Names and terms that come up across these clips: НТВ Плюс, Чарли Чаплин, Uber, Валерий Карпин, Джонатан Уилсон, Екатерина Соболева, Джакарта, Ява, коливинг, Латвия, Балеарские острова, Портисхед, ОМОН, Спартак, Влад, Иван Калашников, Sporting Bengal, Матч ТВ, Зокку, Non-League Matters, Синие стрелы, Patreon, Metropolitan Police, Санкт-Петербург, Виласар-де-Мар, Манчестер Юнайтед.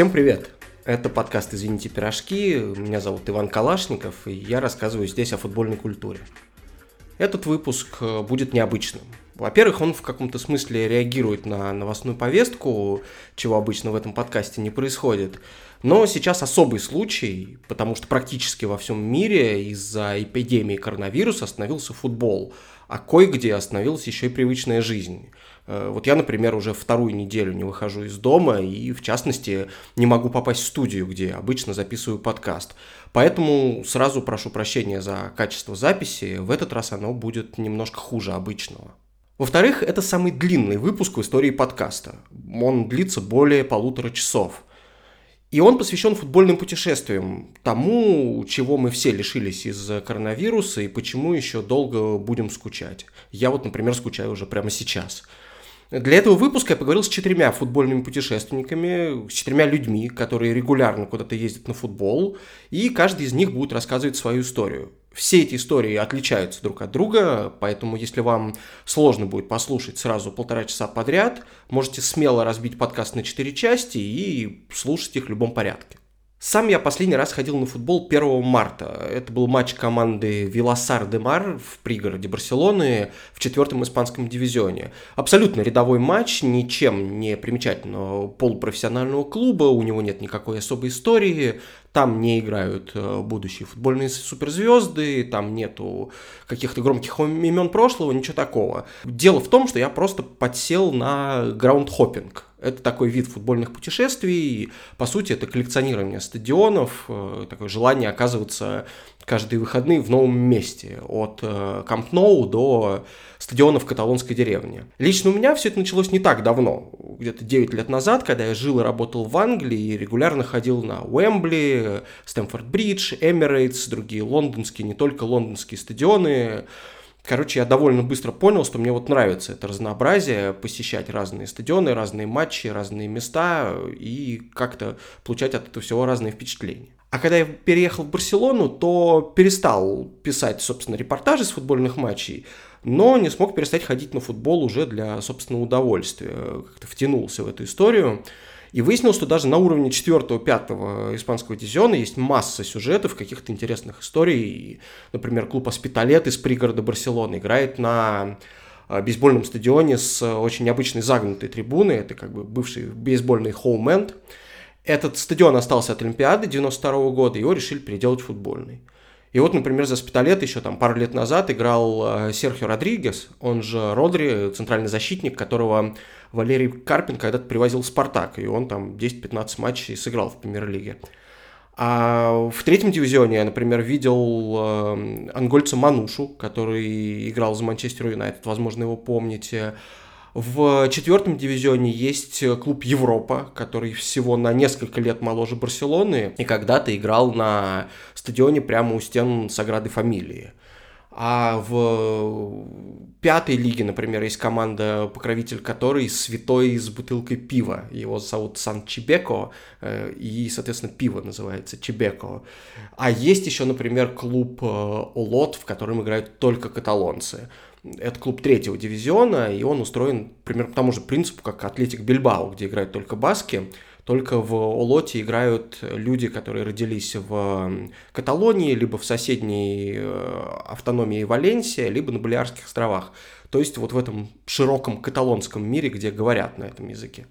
Всем привет! Это подкаст «Извините, пирожки». Меня зовут Иван Калашников, и я рассказываю здесь о футбольной культуре. Этот выпуск будет необычным. Во-первых, он в каком-то смысле реагирует на новостную повестку, чего обычно в этом подкасте не происходит. Но сейчас особый случай, потому что практически во всем мире из-за эпидемии коронавируса остановился футбол, а кое-где остановилась еще и привычная жизнь. Вот я, например, уже вторую неделю не выхожу из дома и, в частности, не могу попасть в студию, где обычно записываю подкаст. Поэтому сразу прошу прощения за качество записи, в этот раз оно будет немножко хуже обычного. Во-вторых, это самый длинный выпуск в истории подкаста. Он длится более 1,5 часа. И он посвящен футбольным путешествиям, тому, чего мы все лишились из-за коронавируса и почему еще долго будем скучать. Я вот, например, скучаю уже прямо сейчас. Для этого выпуска я поговорил с 4 футбольными путешественниками, с 4 людьми, которые регулярно куда-то ездят на футбол, и каждый из них будет рассказывать свою историю. Все эти истории отличаются друг от друга, поэтому если вам сложно будет послушать сразу 1,5 часа подряд, можете смело разбить подкаст на 4 части и слушать их в любом порядке. Сам я последний раз ходил на футбол 1 марта. Это был матч команды Виласар-де-Мар в пригороде Барселоны в 4-м испанском дивизионе. Абсолютно рядовой матч, ничем не примечательного полупрофессионального клуба, у него нет никакой особой истории, там не играют будущие футбольные суперзвезды, там нету каких-то громких имен прошлого, ничего такого. Дело в том, что я просто подсел на граундхоппинг. Это такой вид футбольных путешествий, по сути, это коллекционирование стадионов, такое желание оказываться каждые выходные в новом месте, от Камп Ноу до стадионов каталонской деревни. Лично у меня все это началось не так давно, где-то 9 лет назад, когда я жил и работал в Англии и регулярно ходил на Уэмбли, Стэмфорд Бридж, Эмирейтс, другие лондонские, не только лондонские стадионы. Короче, я довольно быстро понял, что мне вот нравится это разнообразие, посещать разные стадионы, разные матчи, разные места и как-то получать от этого всего разные впечатления. А когда я переехал в Барселону, то перестал писать, собственно, репортажи с футбольных матчей, но не смог перестать ходить на футбол уже для собственного удовольствия, как-то втянулся в эту историю. И выяснилось, что даже на уровне 4-5 испанского дивизиона есть масса сюжетов, каких-то интересных историй. Например, клуб Аспиталет из пригорода Барселоны играет на бейсбольном стадионе с очень необычной загнутой трибуной. Это как бы бывший бейсбольный хоум-энд. Этот стадион остался от Олимпиады 92 года, его решили переделать в футбольный. И вот, например, за Аспиталет еще там пару лет назад играл Серхио Родригес, он же Родри, центральный защитник, которого Валерий Карпин когда-то привозил в Спартак, и он там 10-15 матчей сыграл в премьер-лиге. А в 3-м дивизионе я, например, видел ангольца Манушу, который играл за Манчестер Юнайтед, возможно, его помните. В 4-м дивизионе есть клуб Европа, который всего на несколько лет моложе Барселоны и когда-то играл на стадионе прямо у стен Саграды Фамилии. А в 5-й лиге, например, есть команда, покровитель которой святой с бутылкой пива. Его зовут Сан Чебеко, и, соответственно, пиво называется Чебеко. А есть еще, например, клуб Олот, в котором играют только каталонцы. Это клуб 3-го дивизиона, и он устроен примерно по тому же принципу, как Атлетик Бильбао, где играют только баски. Только в Олоте играют люди, которые родились в Каталонии, либо в соседней автономии Валенсия, либо на Балеарских островах. То есть вот в этом широком каталонском мире, где говорят на этом языке.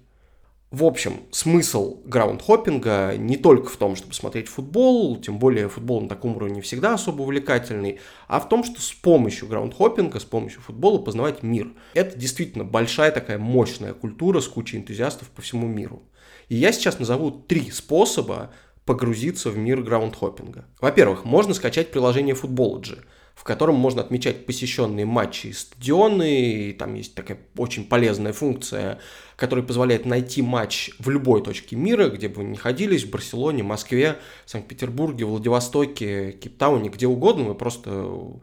В общем, смысл граундхоппинга не только в том, чтобы смотреть футбол, тем более футбол на таком уровне не всегда особо увлекательный, а в том, что с помощью граундхоппинга, с помощью футбола познавать мир. Это действительно большая такая мощная культура с кучей энтузиастов по всему миру. И я сейчас назову 3 способа погрузиться в мир граундхоппинга. Во-первых, можно скачать приложение Footballogy, в котором можно отмечать посещенные матчи и стадионы, и там есть такая очень полезная функция, которая позволяет найти матч в любой точке мира, где бы вы ни находились, в Барселоне, Москве, Санкт-Петербурге, Владивостоке, Кейптауне, где угодно, вы просто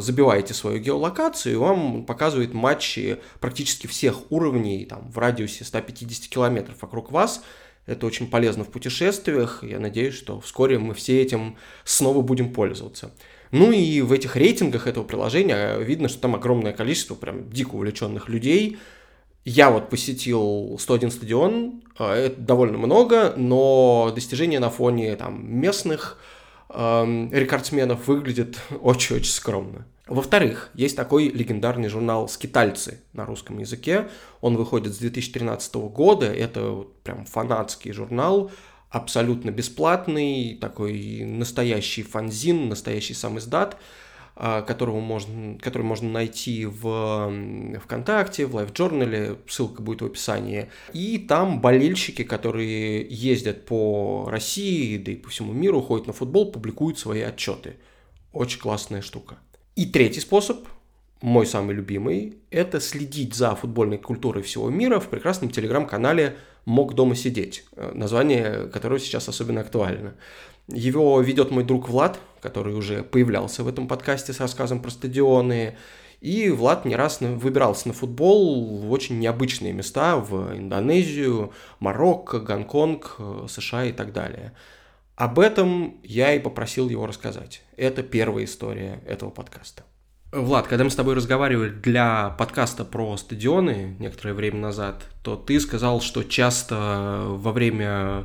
забиваете свою геолокацию, и вам показывает матчи практически всех уровней, там, в радиусе 150 километров вокруг вас. Это очень полезно в путешествиях, я надеюсь, что вскоре мы все этим снова будем пользоваться. Ну и в этих рейтингах этого приложения видно, что там огромное количество прям дико увлеченных людей, Я вот посетил 101 стадион, это довольно много, но достижение на фоне там местных рекордсменов выглядит очень-очень скромно. Во-вторых, есть такой легендарный журнал «Скитальцы» на русском языке. Он выходит с 2013 года, это прям фанатский журнал, абсолютно бесплатный, такой настоящий фанзин, настоящий сам издат, который можно найти в ВКонтакте, в LiveJournal, ссылка будет в описании. И там болельщики, которые ездят по России, да и по всему миру, ходят на футбол, публикуют свои отчеты. Очень классная штука. И третий способ, мой самый любимый, это следить за футбольной культурой всего мира в прекрасном телеграм-канале «Мог дома сидеть», название которого сейчас особенно актуально. Его ведет мой друг Влад, который уже появлялся в этом подкасте с рассказом про стадионы. И Влад не раз выбирался на футбол в очень необычные места, в Индонезию, Марокко, Гонконг, США и так далее. Об этом я и попросил его рассказать. Это первая история этого подкаста. Влад, когда мы с тобой разговаривали для подкаста про стадионы некоторое время назад, то ты сказал, что часто во время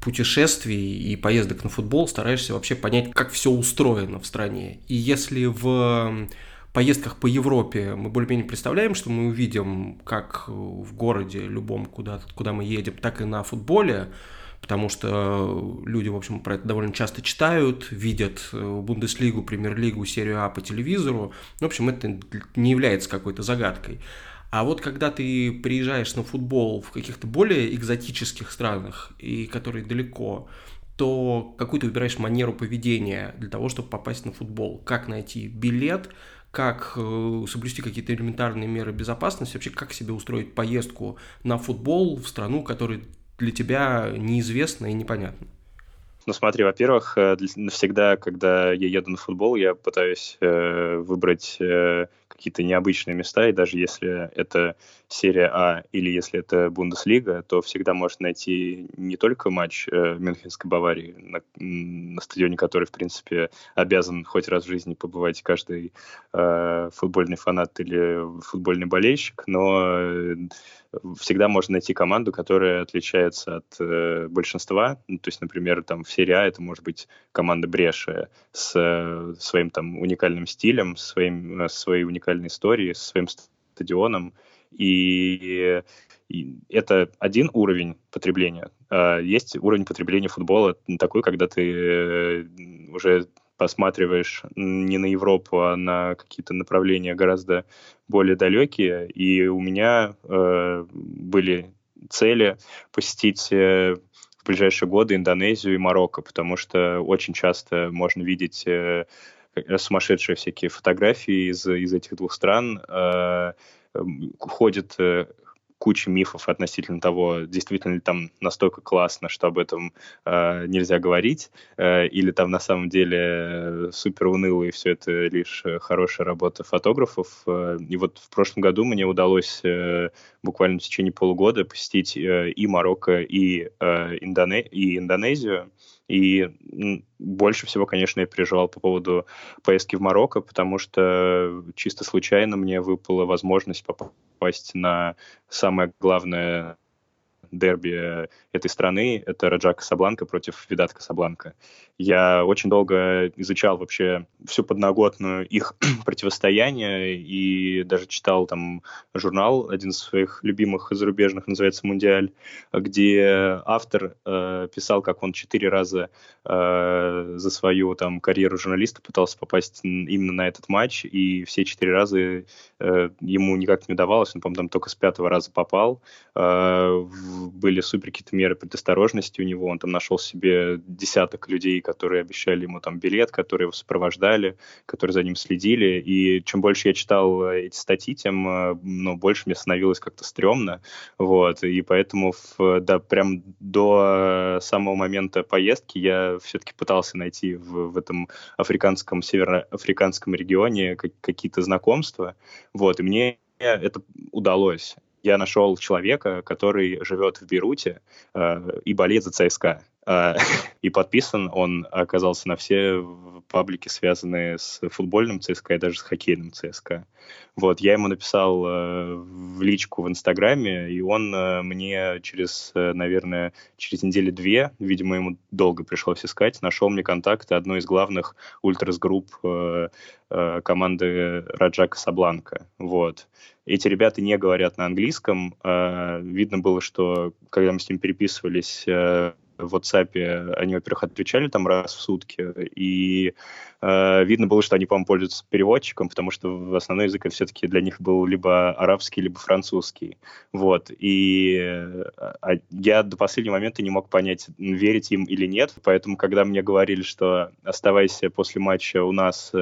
путешествий и поездок на футбол стараешься вообще понять, как все устроено в стране. И если в поездках по Европе мы более-менее представляем, что мы увидим как в городе любом, куда мы едем, так и на футболе, потому что люди, в общем, про это довольно часто читают, видят Бундеслигу, Премьер-лигу, Серию А по телевизору. В общем, это не является какой-то загадкой. А вот когда ты приезжаешь на футбол в каких-то более экзотических странах, и которые далеко, то какую ты выбираешь манеру поведения для того, чтобы попасть на футбол? Как найти билет, как соблюсти какие-то элементарные меры безопасности, вообще как себе устроить поездку на футбол в страну, которая для тебя неизвестно и непонятно? Ну смотри, во-первых, навсегда, когда я еду на футбол, я пытаюсь выбрать какие-то необычные места, и даже если это серия А или если это Бундеслига, то всегда можно найти не только матч Мюнхенской Баварии, на стадионе который, в принципе, обязан хоть раз в жизни побывать каждый футбольный фанат или футбольный болельщик, но всегда можно найти команду, которая отличается от большинства. Ну, то есть, например, там в серии А это может быть команда Бреша с своим там уникальным стилем, своей уникальной историей, со своим стадионом. И это один уровень потребления. А есть уровень потребления футбола такой, когда ты уже посматриваешь не на Европу, а на какие-то направления гораздо более далекие. И у меня были цели посетить в ближайшие годы Индонезию и Марокко, потому что очень часто можно видеть сумасшедшие всякие фотографии из этих двух стран. Ходит куча мифов относительно того, действительно ли там настолько классно, что об этом нельзя говорить, или там на самом деле супер уныло, и все это лишь хорошая работа фотографов. И вот в прошлом году мне удалось буквально в течение полугода посетить и Марокко, и Индонезию. И больше всего, конечно, я переживал по поводу поездки в Марокко, потому что чисто случайно мне выпала возможность попасть на самое главное дерби этой страны. Это Раджа Касабланка против Видад Касабланка. Я очень долго изучал вообще всю подноготную их противостояние и даже читал там журнал, один из своих любимых зарубежных, называется «Мундиаль», где автор писал, как он 4 раза за свою там карьеру журналиста пытался попасть именно на этот матч, и все 4 раза ему никак не удавалось, он, по-моему, там только с 5-го раза попал. Были супер какие-то меры предосторожности у него, он там нашел себе десяток людей, которые обещали ему там билет, которые его сопровождали, которые за ним следили, и чем больше я читал эти статьи, тем больше мне становилось как-то стрёмно, вот, и поэтому прям до самого момента поездки я все-таки пытался найти в этом североафриканском регионе какие-то знакомства, вот, и мне это удалось. Я нашел человека, который живет в Бейруте и болеет за ЦСКА. И подписан он оказался на все паблики, связанные с футбольным ЦСКА и даже с хоккейным ЦСКА. Вот, я ему написал в личку в Инстаграме, и он мне через, наверное, через недели две, видимо, ему долго пришлось искать, нашел мне контакты одной из главных ультрас-групп команды Раджа Касабланка. Вот. Эти ребята не говорят на английском. Видно было, что когда мы с ним переписывались в WhatsApp, они, во-первых, отвечали там раз в сутки, и видно было, что они, по-моему, пользуются переводчиком, потому что основной язык все-таки для них был либо арабский, либо французский. Вот. И я до последнего момента не мог понять, верить им или нет, поэтому, когда мне говорили, что оставайся после матча у нас,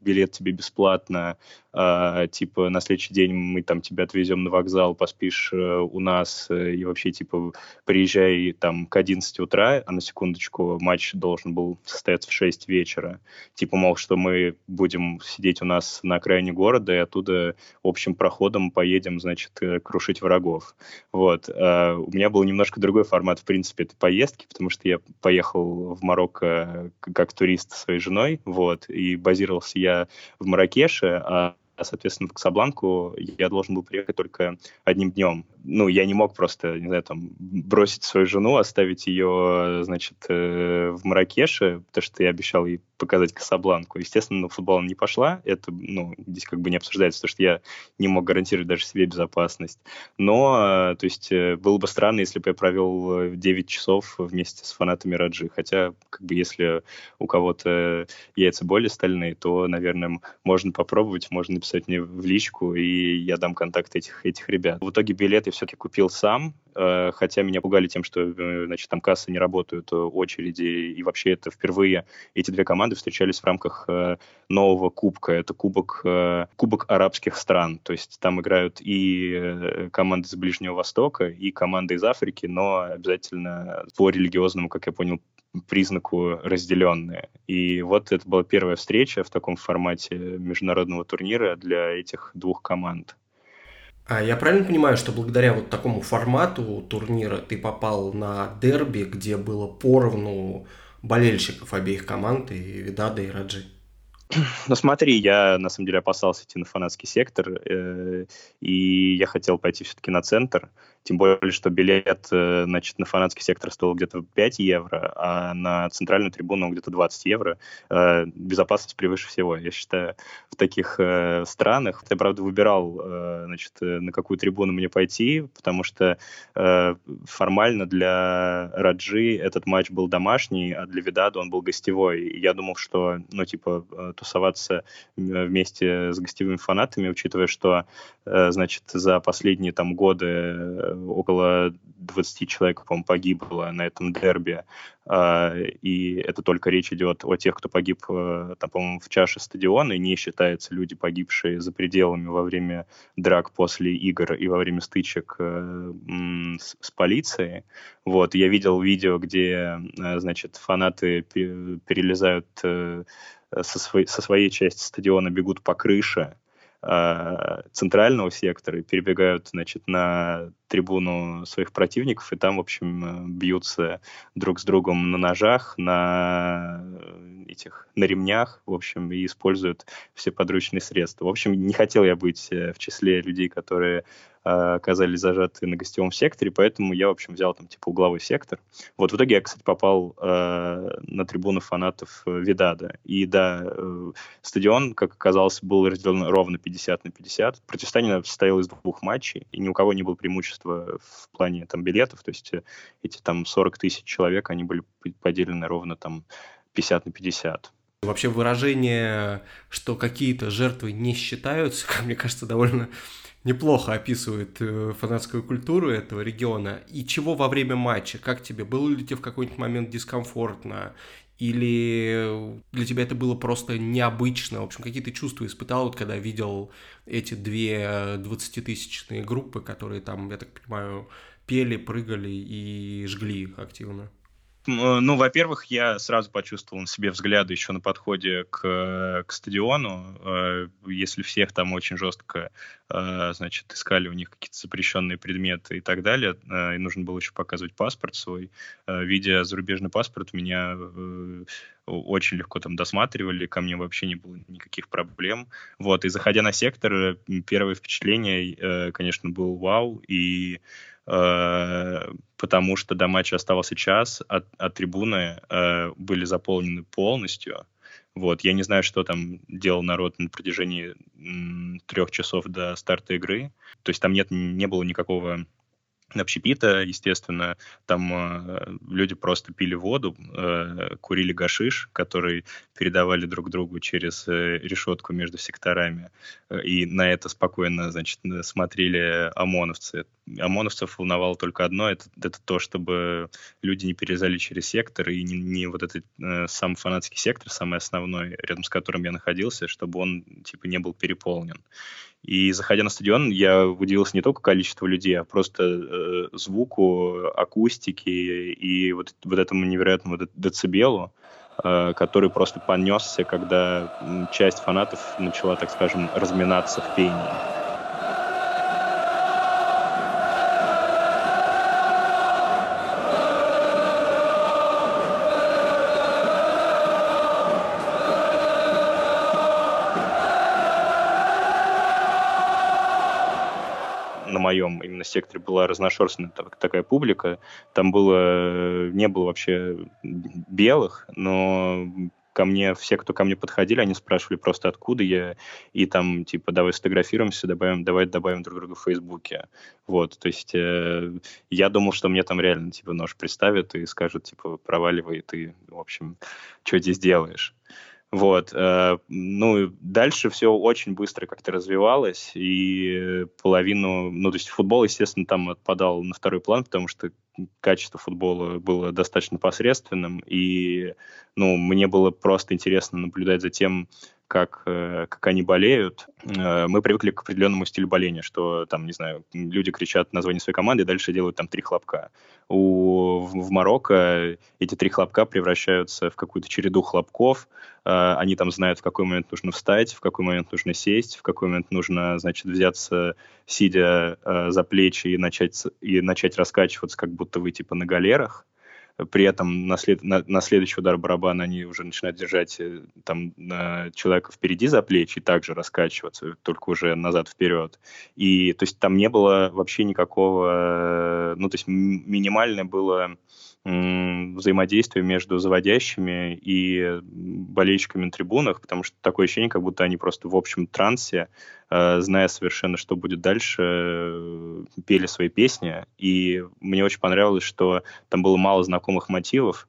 билет тебе бесплатно, типа на следующий день мы там тебя отвезем на вокзал, поспишь у нас, и вообще типа приезжай там к 11 утра, а на секундочку матч должен был состояться в 6 вечера. Типа, мол, что мы будем сидеть у нас на окраине города и оттуда общим проходом поедем, значит, крушить врагов. Вот. У меня был немножко другой формат, в принципе, этой поездки, потому что я поехал в Марокко как турист со своей женой, вот, и базировался я в Марракеше, а соответственно, в Касабланку я должен был приехать только одним днем. Ну, я не мог просто, не знаю, там, бросить свою жену, оставить ее, значит, в Марракеше, потому что я обещал ей показать Касабланку. Естественно, футбол не пошла, это, ну, здесь как бы не обсуждается, потому что я не мог гарантировать даже себе безопасность. Но, то есть, было бы странно, если бы я провел 9 часов вместе с фанатами Раджи, хотя, как бы, если у кого-то яйца более стальные, то, наверное, можно попробовать, можно написать мне в личку, и я дам контакт этих ребят. В итоге билеты все-таки купил сам, хотя меня пугали тем, что, значит, там кассы не работают, очереди, и вообще это впервые эти две команды встречались в рамках нового кубка. Это кубок арабских стран, то есть там играют и команды из Ближнего Востока, и команды из Африки, но обязательно по религиозному, как я понял, признаку разделенные. И вот это была первая встреча в таком формате международного турнира для этих двух команд. А я правильно понимаю, что благодаря вот такому формату турнира ты попал на дерби, где было поровну болельщиков обеих команд, и Видада, и Раджи? Ну смотри, я на самом деле опасался идти на фанатский сектор, и я хотел пойти все-таки на центр, тем более, что билет, значит, на фанатский сектор стоил где-то 5 евро, а на центральную трибуну где-то 20 евро. Безопасность превыше всего, я считаю, в таких странах. Я, правда, выбирал, значит, на какую трибуну мне пойти, потому что формально для Раджи этот матч был домашний, а для Видада он был гостевой. И я думал, что, ну, типа, тусоваться вместе с гостевыми фанатами, учитывая, что, значит, за последние там годы около 20 человек, по-моему, погибло на этом дерби. И это только речь идет о тех, кто погиб, там, по-моему, в чаше стадиона, и не считаются люди, погибшие за пределами во время драк после игр и во время стычек с полицией. Вот. Я видел видео, где, значит, фанаты перелезают со своей части стадиона, бегут по крыше центрального сектора и перебегают, значит, на трибуну своих противников, и там, в общем, бьются друг с другом на ножах, на ремнях, в общем, и используют все подручные средства. В общем, не хотел я быть в числе людей, которые оказались зажаты на гостевом секторе, поэтому я, в общем, взял там, типа, угловой сектор. Вот, в итоге я, кстати, попал на трибуну фанатов Видада. И да, стадион, как оказалось, был разделен ровно 50/50. Противостояние состояло из двух матчей, и ни у кого не было преимущества в плане там билетов, то есть эти там 40 тысяч человек, они были поделены ровно там 50/50. Вообще выражение, что какие-то жертвы не считаются, мне кажется, довольно неплохо описывает фанатскую культуру этого региона. И чего во время матча? Как тебе? Было ли тебе в какой-нибудь момент дискомфортно? Или для тебя это было просто необычно? В общем, какие ты чувства испытал, вот, когда видел эти две 20-тысячные группы, которые там, я так понимаю, пели, прыгали и жгли активно? Ну, во-первых, я сразу почувствовал на себе взгляды еще на подходе к стадиону. Если всех там очень жестко, значит, искали у них какие-то запрещенные предметы и так далее, и нужно было еще показывать паспорт свой. Видя зарубежный паспорт, меня очень легко там досматривали, ко мне вообще не было никаких проблем. Вот, и заходя на сектор, первое впечатление, конечно, был вау, и потому что до матча оставался час, а трибуны были заполнены полностью. Вот. Я не знаю, что там делал народ на протяжении 3 часов до старта игры. То есть там не было никакого общепита, естественно. Там люди просто пили воду, курили гашиш, который передавали друг другу через решетку между секторами. И на это спокойно, значит, смотрели ОМОНовцы. ОМОНовцев волновало только одно, это то, чтобы люди не перелезали через сектор, и не вот этот сам фанатский сектор, самый основной, рядом с которым я находился, чтобы он, типа, не был переполнен. И, заходя на стадион, я удивился не только количеству людей, а просто звуку, акустике и вот этому невероятному децибелу, который просто понесся, когда часть фанатов начала, так скажем, разминаться в пении. Именно в секторе была разношерстная такая публика. Там не было вообще белых, но ко мне, все, кто ко мне подходили, они спрашивали просто, откуда я, и там, типа, давай сфотографируемся, добавим друг друга в Фейсбуке. Вот, то есть я думал, что мне там реально, типа, нож приставят и скажут, типа, проваливай, ты, в общем, что здесь делаешь. Вот, ну, дальше все очень быстро как-то развивалось, и половину, ну, то есть футбол, естественно, там отпадал на второй план, потому что качество футбола было достаточно посредственным, и, ну, мне было просто интересно наблюдать за тем, как они болеют. Мы привыкли к определенному стилю боления, что там, не знаю, люди кричат название своей команды и дальше делают там 3 хлопка. В Марокко эти 3 хлопка превращаются в какую-то череду хлопков. Они там знают, в какой момент нужно встать, в какой момент нужно сесть, в какой момент нужно, значит, взяться, сидя за плечи, и начать раскачиваться, как будто вы типа на галерах. При этом на следующий удар барабана они уже начинают держать там человека впереди за плечи и также раскачиваться, только уже назад-вперед. И, то есть, там не было вообще никакого... Ну, то есть, минимальное было взаимодействие между заводящими и болельщиками на трибунах, потому что такое ощущение, как будто они просто в общем трансе, зная совершенно, что будет дальше, пели свои песни. И мне очень понравилось, что там было мало знакомых мотивов,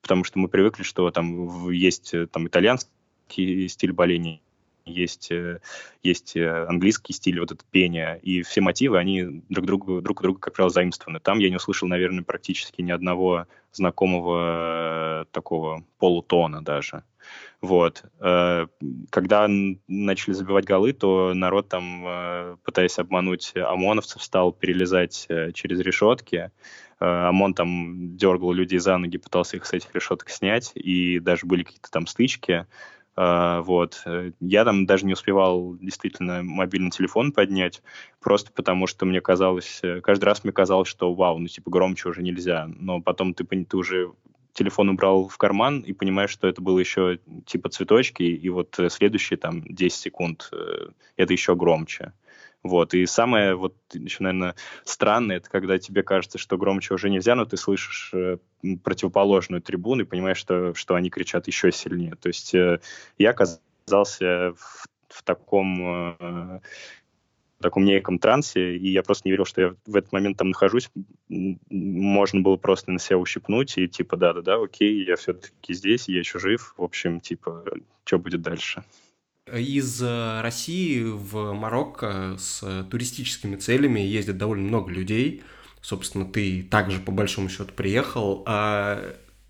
потому что мы привыкли, что там есть там итальянский стиль боления, есть английский стиль, вот это пение, и все мотивы, они друг у друга, как правило, заимствованы. Там я не услышал, наверное, практически ни одного знакомого такого полутона даже. Вот. Когда начали забивать голы, то народ там, пытаясь обмануть ОМОНовцев, стал перелезать через решетки. ОМОН там дергал людей за ноги, пытался их с этих решеток снять, и даже были какие-то там стычки. Вот. Я там даже не успевал действительно мобильный телефон поднять, просто потому что мне казалось, каждый раз мне казалось, что вау, ну типа громче уже нельзя, но потом ты уже телефон убрал в карман и понимаешь, что это было еще типа цветочки, и вот следующие там 10 секунд это еще громче. Вот. И самое вот еще, наверное, странное, это когда тебе кажется, что громче уже нельзя, но ты слышишь противоположную трибуну и понимаешь, что они кричат еще сильнее. То есть я оказался в таком неком трансе, и я просто не верил, что я в этот момент там нахожусь. Можно было просто на себя ущипнуть и типа да-да-да, окей, я все-таки здесь, я еще жив. В общем, типа, что будет дальше? Из России в Марокко с туристическими целями ездит довольно много людей. Собственно, ты также по большому счету приехал.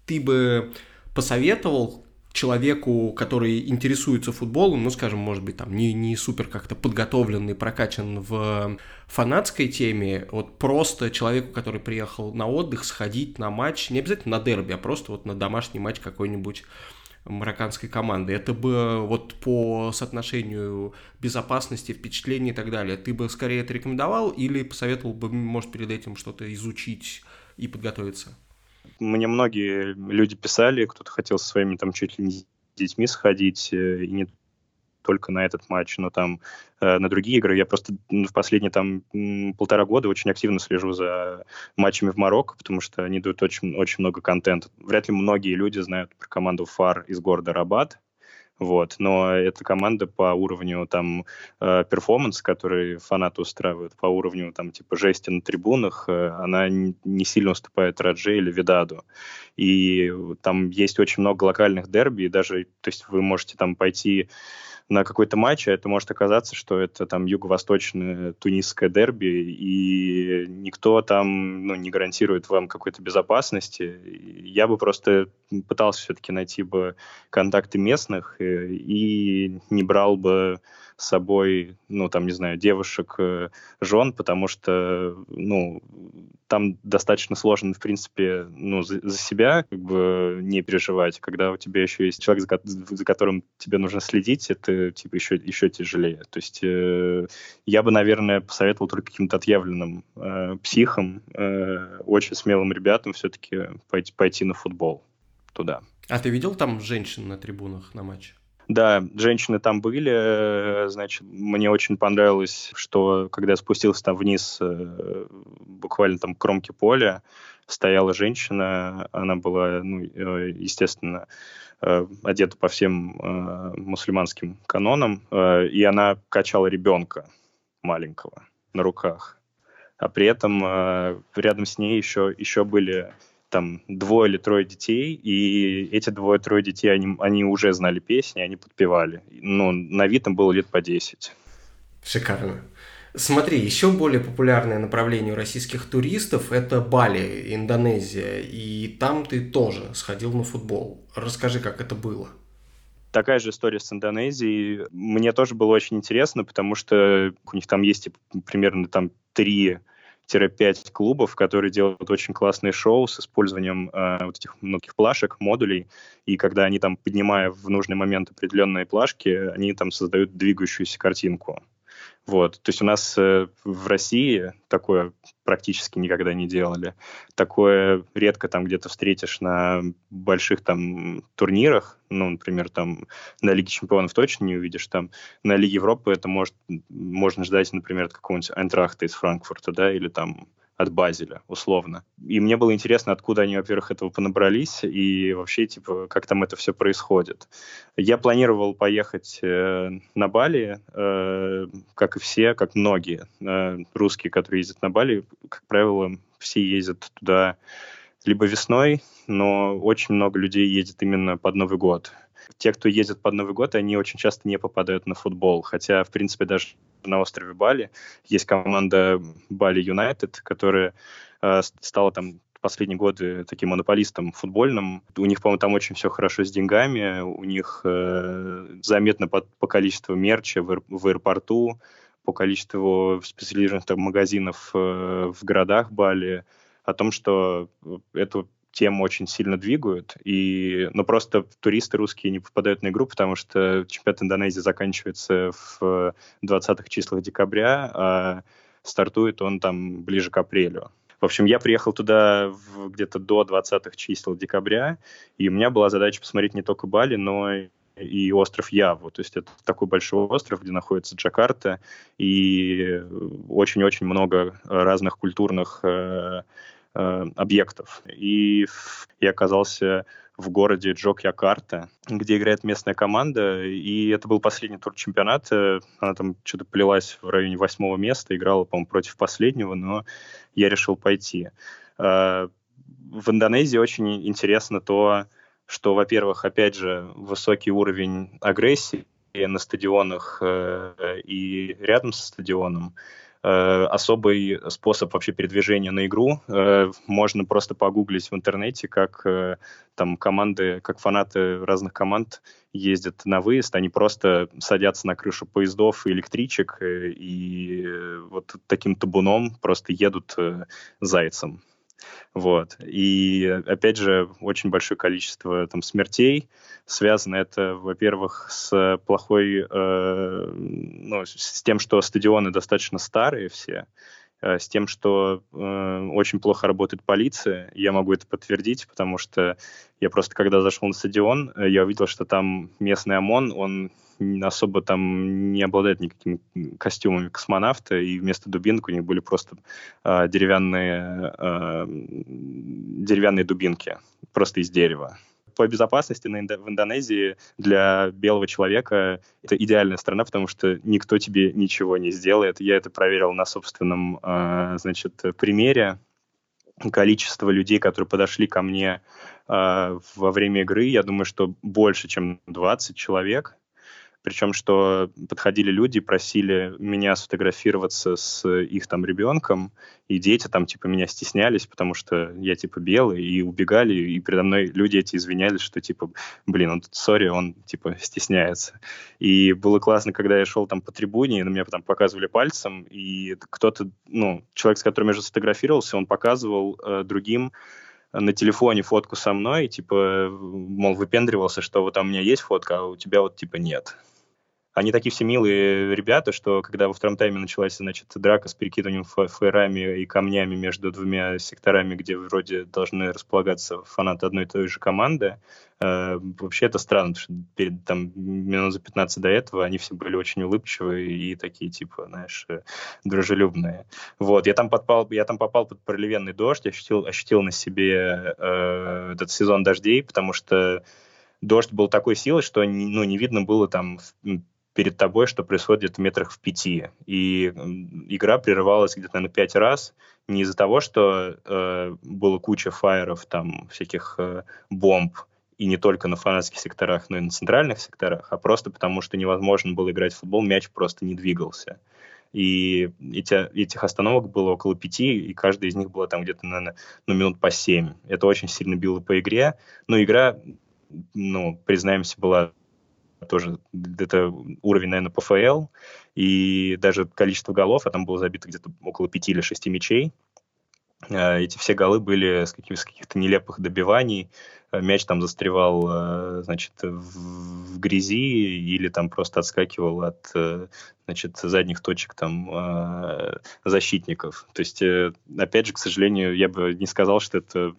Ты бы посоветовал человеку, который интересуется футболом, ну, скажем, может быть, там не супер как-то подготовленный, прокачан в фанатской теме, вот просто человеку, который приехал на отдых, сходить на матч, не обязательно на дерби, а просто вот на домашний матч какой-нибудь марокканской команды. Это бы вот по соотношению безопасности, впечатлений и так далее. Ты бы скорее это рекомендовал или посоветовал бы, может, перед этим что-то изучить и подготовиться? Мне многие люди писали, кто-то хотел со своими там чуть ли не с детьми сходить, и не только на этот матч, но там на другие игры. Я просто в последние там полтора года очень активно слежу за матчами в Марокко, потому что они дают очень много контента. Вряд ли многие люди знают про команду Фар из города Рабат. Вот. Но эта команда по уровню там перформанс, который фанаты устраивают, по уровню там типа жести на трибунах, она не сильно уступает Радже или Видаду. И там есть очень много локальных дерби, и даже, то есть вы можете там пойти на какой-то матч, а это может оказаться, что это там юго-восточное тунисское дерби, и никто там не гарантирует вам какой-то безопасности. Я бы просто пытался все-таки найти бы контакты местных и не брал бы с собой, девушек, жен, потому что, там достаточно сложно, в принципе, за себя как бы не переживать. Когда у тебя еще есть человек, за которым тебе нужно следить, это типа еще тяжелее. То есть я бы, наверное, посоветовал только каким-то отъявленным психам, очень смелым ребятам все-таки пойти на футбол туда. А ты видел там женщин на трибунах на матче? Да, женщины там были, значит, мне очень понравилось, что когда я спустился там вниз, буквально там к кромке поля, стояла женщина, она была, естественно, одета по всем мусульманским канонам, и она качала ребенка маленького на руках, а при этом рядом с ней еще были там двое или трое детей, и эти двое-трое детей, они уже знали песни, они подпевали. На вид им было лет по 10. Шикарно. Смотри, еще более популярное направление у российских туристов – это Бали, Индонезия, и там ты тоже сходил на футбол. Расскажи, как это было. Такая же история с Индонезией. Мне тоже было очень интересно, потому что у них там есть примерно там 3-5 клубов, которые делают очень классные шоу с использованием вот этих многих плашек, модулей, и когда они там, поднимая в нужный момент определенные плашки, они там создают двигающуюся картинку. Вот. То есть у нас в России такое практически никогда не делали. Такое редко там где-то встретишь на больших там турнирах. Например, там на Лиге Чемпионов точно не увидишь. Там на Лиге Европы это можно ждать, например, от какого-нибудь Айнтрахта из Франкфурта, да, или там от Базеля, условно. И мне было интересно, откуда они, во-первых, этого понабрались, и вообще, как там это все происходит. Я планировал поехать на Бали, как и все, как многие русские, которые ездят на Бали, как правило, все ездят туда либо весной, но очень много людей ездит именно под Новый год. Те, кто ездит под Новый год, они очень часто не попадают на футбол, хотя, в принципе, даже на острове Бали есть команда Бали Юнайтед, которая стала там последние годы таким монополистом футбольным. У них, по-моему, там очень все хорошо с деньгами, у них заметно по количеству мерча в аэропорту, по количеству специализированных там магазинов в городах Бали, о том, что эту тему очень сильно двигают, но просто туристы русские не попадают на игру, потому что чемпионат Индонезии заканчивается в 20-х числах декабря, а стартует он там ближе к апрелю. В общем, я приехал туда где-то до 20-х чисел декабря, и у меня была задача посмотреть не только Бали, но и остров Яву. То есть это такой большой остров, где находится Джакарта, и очень-очень много разных культурных объектов. И я оказался в городе Джокьякарта, где играет местная команда, и это был последний тур чемпионата. Она там что-то плелась в районе 8-го места, играла, по-моему, против последнего, но я решил пойти. В Индонезии очень интересно то, что, во-первых, опять же, высокий уровень агрессии на стадионах и рядом со стадионом. особый способ вообще передвижения на игру. Можно просто погуглить в интернете, как там команды, как фанаты разных команд ездят на выезд, они просто садятся на крышу поездов и электричек и вот таким табуном просто едут зайцем. Вот. И, опять же, очень большое количество там смертей. Связано это, во-первых, с плохой... с тем, что стадионы достаточно старые все, с тем, что очень плохо работает полиция. Я могу это подтвердить, потому что я просто, когда зашел на стадион, я увидел, что там местный ОМОН, он особо там не обладает никакими костюмами космонавта, и вместо дубинок у них были просто деревянные дубинки, просто из дерева. По безопасности в Индонезии для белого человека это идеальная страна, потому что никто тебе ничего не сделает. Я это проверил на собственном, примере. Количество людей, которые подошли ко мне во время игры, я думаю, что больше, чем 20 человек. Причем, что подходили люди, просили меня сфотографироваться с их там ребенком, и дети там типа меня стеснялись, потому что я типа белый, и убегали, и передо мной люди эти извинялись, что типа, блин, он тут сори, он типа стесняется. И было классно, когда я шел там по трибуне, и на меня там показывали пальцем, и кто-то, человек, с которым я же сфотографировался, он показывал другим на телефоне фотку со мной, типа, мол, выпендривался, что вот там у меня есть фотка, а у тебя вот типа нет. Они такие все милые ребята, что когда во втором тайме началась, драка с перекидыванием фаерами и камнями между двумя секторами, где вроде должны располагаться фанаты одной и той же команды, вообще это странно, потому что минут за 15 до этого они все были очень улыбчивые и такие, дружелюбные. Вот, я там попал под проливенный дождь, ощутил на себе этот сезон дождей, потому что дождь был такой силы, что не видно было там перед тобой, что происходит в метрах в 5. И игра прерывалась где-то, наверное, 5 раз. Не из-за того, что было куча фаеров, там, всяких бомб, и не только на фанатских секторах, но и на центральных секторах, а просто потому, что невозможно было играть в футбол, мяч просто не двигался. И этих остановок было около 5, и каждая из них была там где-то, наверное, минут по 7. Это очень сильно било по игре. Но игра, признаемся, была... тоже где-то уровень, наверное, ПФЛ, и даже количество голов, а там было забито где-то около 5 или 6 мячей. Эти все голы были с каких-то нелепых добиваний. Мяч там застревал, в грязи или там просто отскакивал от, задних точек там защитников. То есть, опять же, к сожалению, я бы не сказал, что это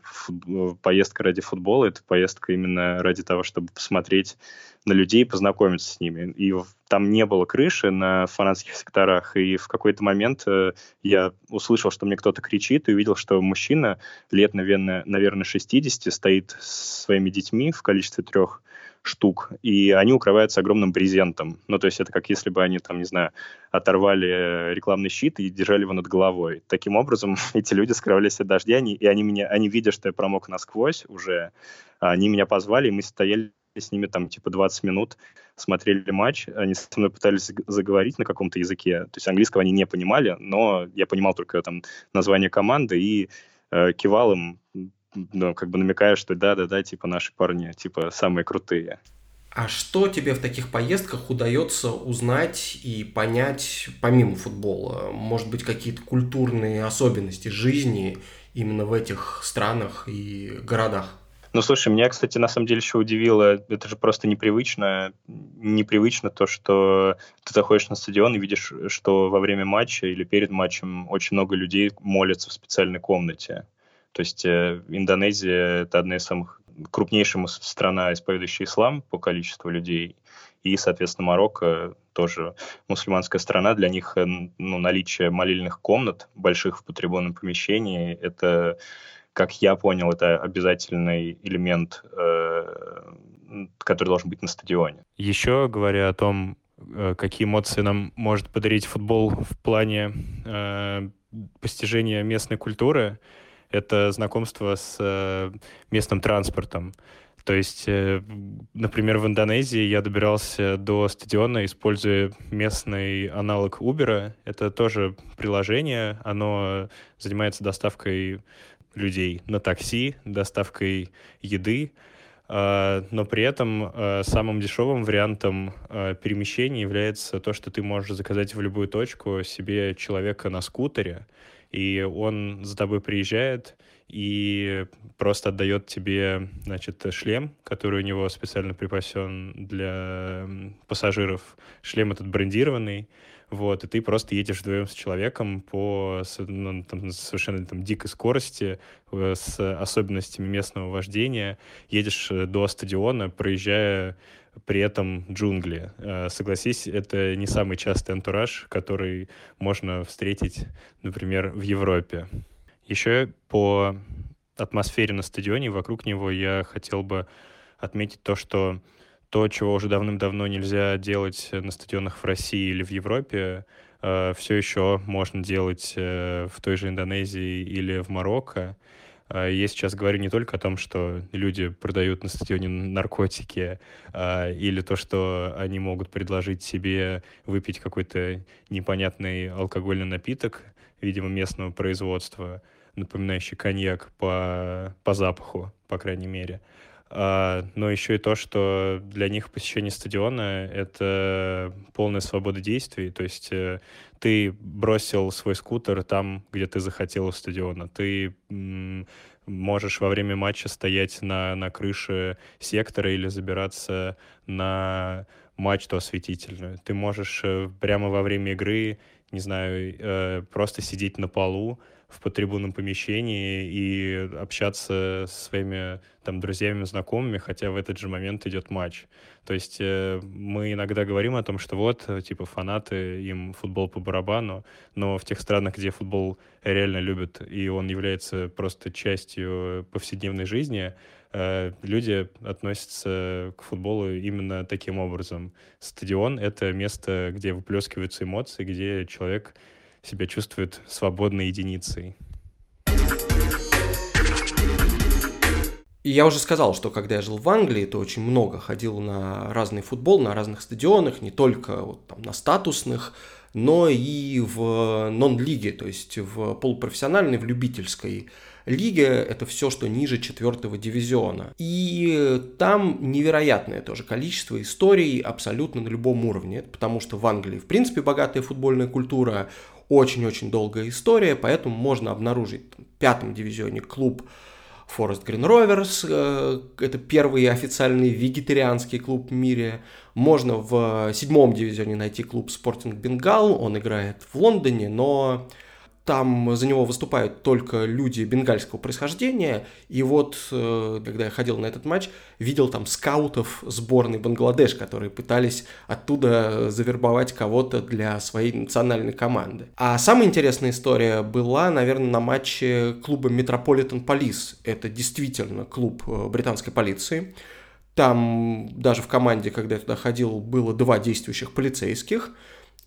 поездка ради футбола, это поездка именно ради того, чтобы посмотреть на людей, познакомиться с ними. И там не было крыши на фанатских секторах, и в какой-то момент я услышал, что мне кто-то кричит, и увидел, что мужчина лет, наверное, 60, стоит с своими детьми в количестве 3 штук, и они укрываются огромным брезентом. То есть это как если бы они, оторвали рекламный щит и держали его над головой. Таким образом, эти люди скрывались от дождя, они, видя, что я промок насквозь уже, они меня позвали, и мы стояли с ними 20 минут, смотрели матч, они со мной пытались заговорить на каком-то языке, то есть английского они не понимали, но я понимал только название команды и кивал им, намекая, что да-да-да, наши парни, самые крутые. А что тебе в таких поездках удается узнать и понять помимо футбола? Может быть, какие-то культурные особенности жизни именно в этих странах и городах? Слушай, меня, кстати, на самом деле еще удивило, это же просто непривычно то, что ты заходишь на стадион и видишь, что во время матча или перед матчем очень много людей молятся в специальной комнате. То есть Индонезия – это одна из самых крупнейших стран, исповедующая ислам по количеству людей, и, соответственно, Марокко тоже мусульманская страна. Для них наличие молильных комнат, больших в потрибунном помещении – это... Как я понял, это обязательный элемент, который должен быть на стадионе. Еще говоря о том, какие эмоции нам может подарить футбол в плане постижения местной культуры, это знакомство с местным транспортом. То есть, например, в Индонезии я добирался до стадиона, используя местный аналог Uber. Это тоже приложение, оно занимается доставкой людей на такси, доставкой еды, но при этом самым дешевым вариантом перемещения является то, что ты можешь заказать в любую точку себе человека на скутере, и он за тобой приезжает и просто отдает тебе, значит, шлем, который у него специально припасен для пассажиров. Шлем этот брендированный, вот, и ты просто едешь вдвоем с человеком по совершенно дикой скорости, с особенностями местного вождения. Едешь до стадиона, проезжая при этом джунгли. Согласись, это не самый частый антураж, который можно встретить, например, в Европе. Еще по атмосфере на стадионе, вокруг него, я хотел бы отметить то, что то, чего уже давным-давно нельзя делать на стадионах в России или в Европе, все еще можно делать в той же Индонезии или в Марокко. Я сейчас говорю не только о том, что люди продают на стадионе наркотики, или то, что они могут предложить себе выпить какой-то непонятный алкогольный напиток, видимо, местного производства, напоминающий коньяк по запаху, по крайней мере. Но еще и то, что для них посещение стадиона — это полная свобода действий. То есть ты бросил свой скутер там, где ты захотел у стадиона. Ты можешь во время матча стоять на крыше сектора или забираться на мачту осветительную. Ты можешь прямо во время игры, не знаю, просто сидеть на полу в подтрибунном помещении и общаться со своими там друзьями, знакомыми, хотя в этот же момент идет матч. То есть мы иногда говорим о том, что вот, типа, фанаты, им футбол по барабану, но в тех странах, где футбол реально любят, и он является просто частью повседневной жизни, люди относятся к футболу именно таким образом. Стадион — это место, где выплескиваются эмоции, где человек себя чувствует свободной единицей. Я уже сказал, что когда я жил в Англии, то очень много ходил на разный футбол, на разных стадионах, не только вот, там, на статусных, но и в нон-лиге, то есть в полупрофессиональной, в любительской лиге. Это все, что ниже 4-го дивизиона. И там невероятное тоже количество историй абсолютно на любом уровне, потому что в Англии, в принципе, богатая футбольная культура, очень-очень долгая история, поэтому можно обнаружить там, в 5-м дивизионе клуб Forest Green Rovers, это первый официальный вегетарианский клуб в мире. Можно в 7-м дивизионе найти клуб Sporting Bengal, он играет в Лондоне, но там за него выступают только люди бенгальского происхождения. И вот, когда я ходил на этот матч, видел там скаутов сборной Бангладеш, которые пытались оттуда завербовать кого-то для своей национальной команды. А самая интересная история была, наверное, на матче клуба Metropolitan Police. Это действительно клуб британской полиции. Там даже в команде, когда я туда ходил, было 2 действующих полицейских.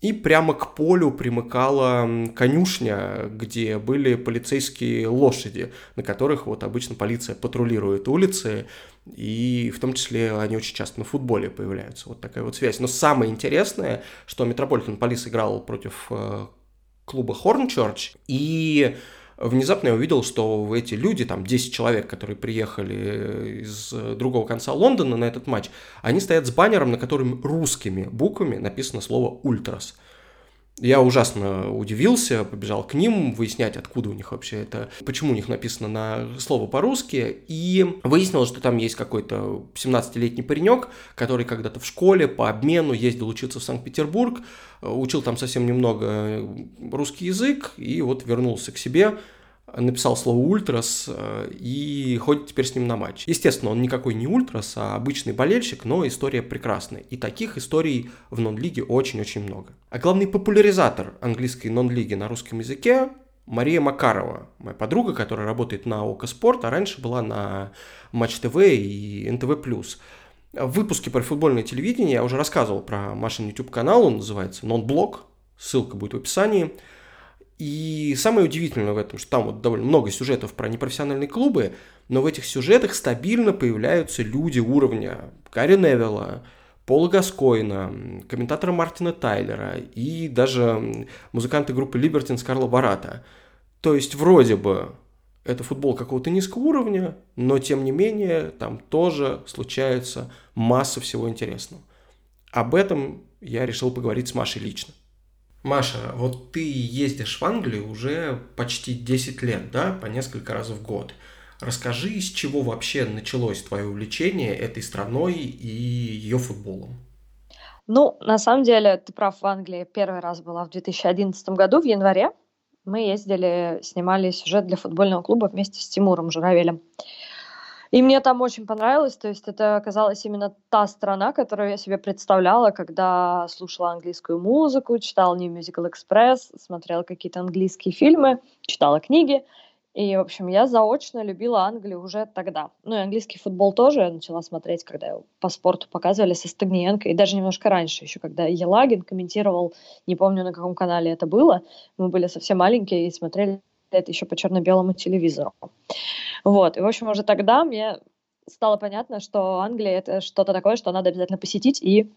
И прямо к полю примыкала конюшня, где были полицейские лошади, на которых вот обычно полиция патрулирует улицы, и в том числе они очень часто на футболе появляются. Вот такая вот связь. Но самое интересное, что Metropolitan Police играл против клуба Hornchurch, и внезапно я увидел, что эти люди, там 10 человек, которые приехали из другого конца Лондона на этот матч, они стоят с баннером, на котором русскими буквами написано слово «Ультрас». Я ужасно удивился, побежал к ним выяснять, откуда у них вообще это, почему у них написано на слово по-русски, и выяснилось, что там есть какой-то 17-летний паренек, который когда-то в школе по обмену ездил учиться в Санкт-Петербург, учил там совсем немного русский язык, и вот вернулся к себе, написал слово «Ультрас» и ходит теперь с ним на матч. Естественно, он никакой не «Ультрас», а обычный болельщик, но история прекрасная. И таких историй в нон-лиге очень-очень много. А главный популяризатор английской нон-лиги на русском языке – Мария Макарова, моя подруга, которая работает на Око Спорт, а раньше была на Матч ТВ и НТВ Плюс. В выпуске про футбольное телевидение я уже рассказывал про Машин YouTube-канал, он называется «Нон-блог», ссылка будет в описании. И самое удивительное в этом, что там вот довольно много сюжетов про непрофессиональные клубы, но в этих сюжетах стабильно появляются люди уровня Карри Невилла, Пола Гаскойна, комментатора Мартина Тайлера и даже музыканты группы Libertines Карла Барата. То есть вроде бы это футбол какого-то низкого уровня, но тем не менее там тоже случается масса всего интересного. Об этом я решил поговорить с Машей лично. Маша, вот ты ездишь в Англию уже почти 10 лет, да, по несколько раз в год. Расскажи, с чего вообще началось твое увлечение этой страной и ее футболом? Ну, на самом деле, ты прав, в Англии первый раз была в 2011 году, в январе. Мы ездили, снимали сюжет для футбольного клуба вместе с Тимуром Журавелем. И мне там очень понравилось, то есть это оказалась именно та страна, которую я себе представляла, когда слушала английскую музыку, читала New Musical Express, смотрела какие-то английские фильмы, читала книги. И, в общем, я заочно любила Англию уже тогда. Ну, и английский футбол тоже я начала смотреть, когда его по спорту показывали со Стогниенко, и даже немножко раньше, еще когда Елагин комментировал, не помню, на каком канале это было, мы были совсем маленькие и смотрели это еще по черно-белому телевизору. Вот, и, в общем, уже тогда мне стало понятно, что Англия — это что-то такое, что надо обязательно посетить и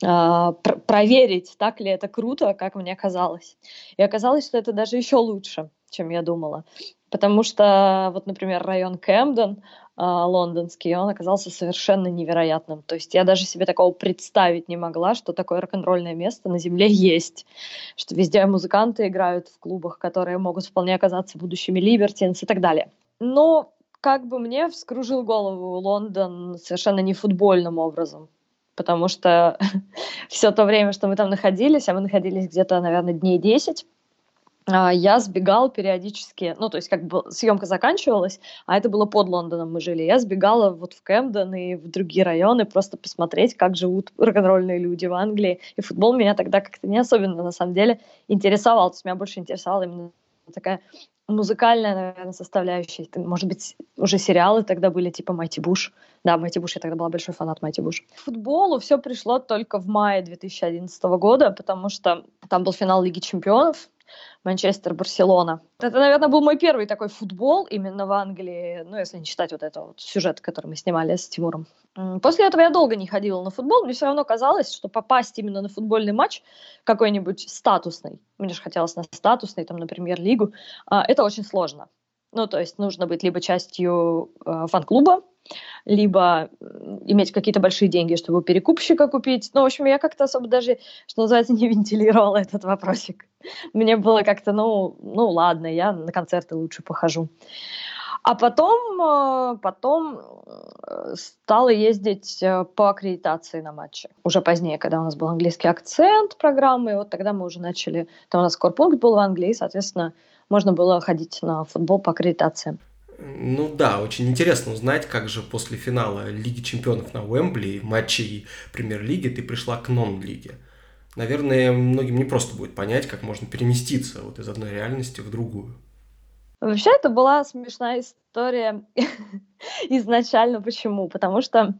проверить, так ли это круто, как мне казалось. И оказалось, что это даже еще лучше, чем я думала. Потому что, вот, например, район Кэмден, лондонский, он оказался совершенно невероятным. То есть я даже себе такого представить не могла, что такое рок-н-ролльное место на земле есть. Что везде музыканты играют в клубах, которые могут вполне оказаться будущими Либертинс и так далее. Но как бы мне вскружил голову Лондон совершенно не футбольным образом. Потому что все то время, что мы там находились, а мы находились где-то, наверное, дней 10, я сбегала периодически, ну, то есть как бы съемка заканчивалась, а это было под Лондоном мы жили. Я сбегала вот в Кэмден и в другие районы просто посмотреть, как живут рок-н-ролльные люди в Англии. И футбол меня тогда как-то не особенно, на самом деле, интересовал. То есть меня больше интересовала именно такая музыкальная, наверное, составляющая. Может быть, уже сериалы тогда были, типа «Майти Буш». Да, «Майти Буш», я тогда была большой фанат «Майти Буш». К футболу все пришло только в мае 2011 года, потому что там был финал Лиги чемпионов, Манчестер-Барселона. Это, наверное, был мой первый такой футбол именно в Англии, ну, если не считать вот этого вот сюжета, который мы снимали с Тимуром. После этого я долго не ходила на футбол, мне все равно казалось, что попасть именно на футбольный матч какой-нибудь статусный, мне же хотелось на статусный, там, на Премьер-лигу, это очень сложно. Ну, то есть нужно быть либо частью фан-клуба, либо иметь какие-то большие деньги, чтобы перекупщика купить. Ну, в общем, я как-то особо даже, что называется, не вентилировала этот вопросик. Мне было как-то, ну ладно, я на концерты лучше похожу. А потом стала ездить по аккредитации на матчи. Уже позднее, когда у нас был английский акцент программы, вот тогда мы уже начали, там у нас корпункт был в Англии, и, соответственно, можно было ходить на футбол по аккредитации. Ну да, очень интересно узнать, как же после финала Лиги чемпионов на Уэмбли, матчей Премьер-лиги, ты пришла к нон-лиге. Наверное, многим непросто будет понять, как можно переместиться вот из одной реальности в другую. Вообще, это была смешная история изначально. Почему? Потому что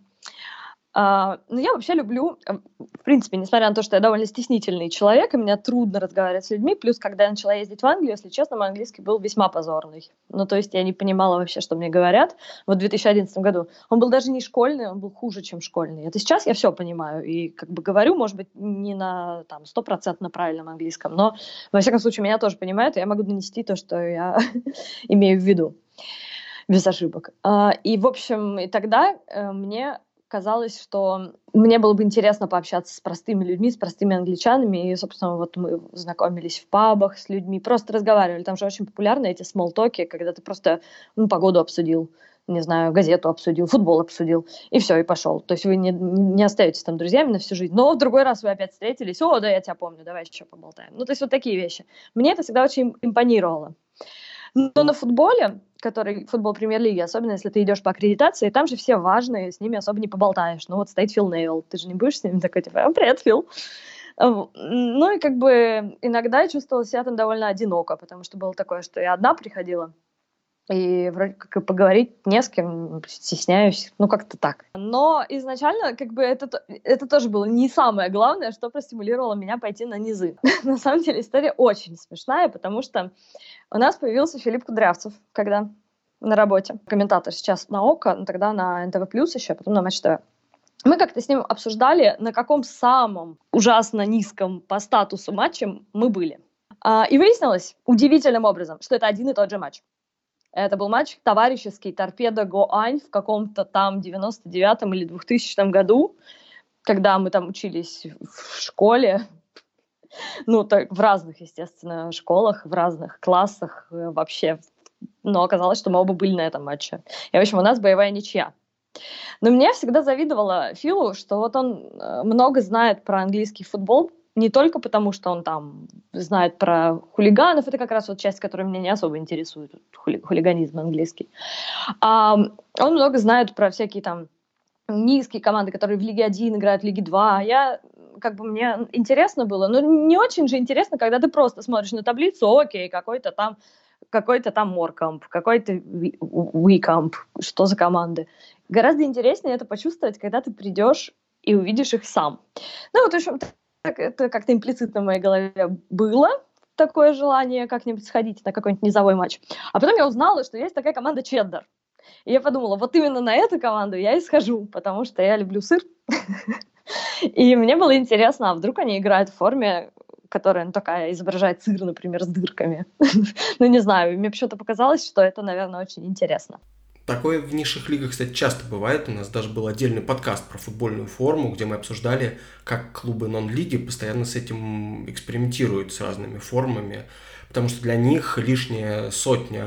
я вообще люблю, в принципе, несмотря на то, что я довольно стеснительный человек, и мне трудно разговаривать с людьми, плюс, когда я начала ездить в Англию, если честно, мой английский был весьма позорный. Ну, то есть я не понимала вообще, что мне говорят. Вот в 2011 году он был даже не школьный, он был хуже, чем школьный. Это сейчас я все понимаю и как бы говорю, может быть, не на там 100% правильном английском, но, во всяком случае, меня тоже понимают, и я могу донести то, что я имею в виду, без ошибок. И, в общем, и тогда мне казалось, что мне было бы интересно пообщаться с простыми людьми, с простыми англичанами, и, собственно, вот мы знакомились в пабах с людьми, просто разговаривали, там же очень популярны эти смоллтоки, когда ты просто, погоду обсудил, не знаю, газету обсудил, футбол обсудил, и все, и пошел. То есть вы не остаетесь там друзьями на всю жизнь, но в другой раз вы опять встретились, о, да, я тебя помню, давай еще поболтаем. Ну, то есть вот такие вещи. Мне это всегда очень импонировало. Но на футболе, который футбол Премьер-лиги, особенно если ты идешь по аккредитации, там же все важные, с ними особо не поболтаешь. Ну вот стоит Фил Невилл, ты же не будешь с ним такой, типа, привет, Фил. Ну и как бы иногда я чувствовала себя там довольно одиноко, потому что было такое, что я одна приходила, и вроде как и поговорить не с кем, стесняюсь, ну как-то так. Но изначально как бы это тоже было не самое главное, что простимулировало меня пойти на низы. На самом деле история очень смешная, потому что у нас появился Филипп Кудрявцев, когда на работе. Комментатор сейчас на Око, но тогда на НТВ Плюс еще, а потом на Матч ТВ. Мы как-то с ним обсуждали, на каком самом ужасно низком по статусу матче мы были. И выяснилось удивительным образом, что это один и тот же матч. Это был матч товарищеский «Торпедо Гоань» в каком-то там 99-м или 2000-м году, когда мы там учились в школе, ну, так, в разных, естественно, школах, в разных классах вообще. Но оказалось, что мы оба были на этом матче. И, в общем, у нас боевая ничья. Но меня всегда завидовала Филу, что вот он много знает про английский футбол, не только потому, что он там знает про хулиганов, это как раз вот часть, которая меня не особо интересует, хулиганизм английский. Он много знает про всякие там низкие команды, которые в Лиге 1 играют, в Лиге 2. Я, как бы, мне интересно было, но не очень же интересно, когда ты просто смотришь на таблицу, окей, какой-то там Моркамп, какой-то Уикамп, что за команды. Гораздо интереснее это почувствовать, когда ты придешь и увидишь их сам. Ну вот, в общем, это как-то имплицитно в моей голове было такое желание как-нибудь сходить на какой-нибудь низовой матч. А потом я узнала, что есть такая команда «Чеддер». И я подумала, вот именно на эту команду я и схожу, потому что я люблю сыр. И мне было интересно, а вдруг они играют в форме, которая, ну, такая изображает сыр, например, с дырками. Ну, не знаю, мне почему-то показалось, что это, наверное, очень интересно. Такое в низших лигах, кстати, часто бывает. У нас даже был отдельный подкаст про футбольную форму, где мы обсуждали, как клубы нон-лиги постоянно с этим экспериментируют, с разными формами, потому что для них лишняя сотня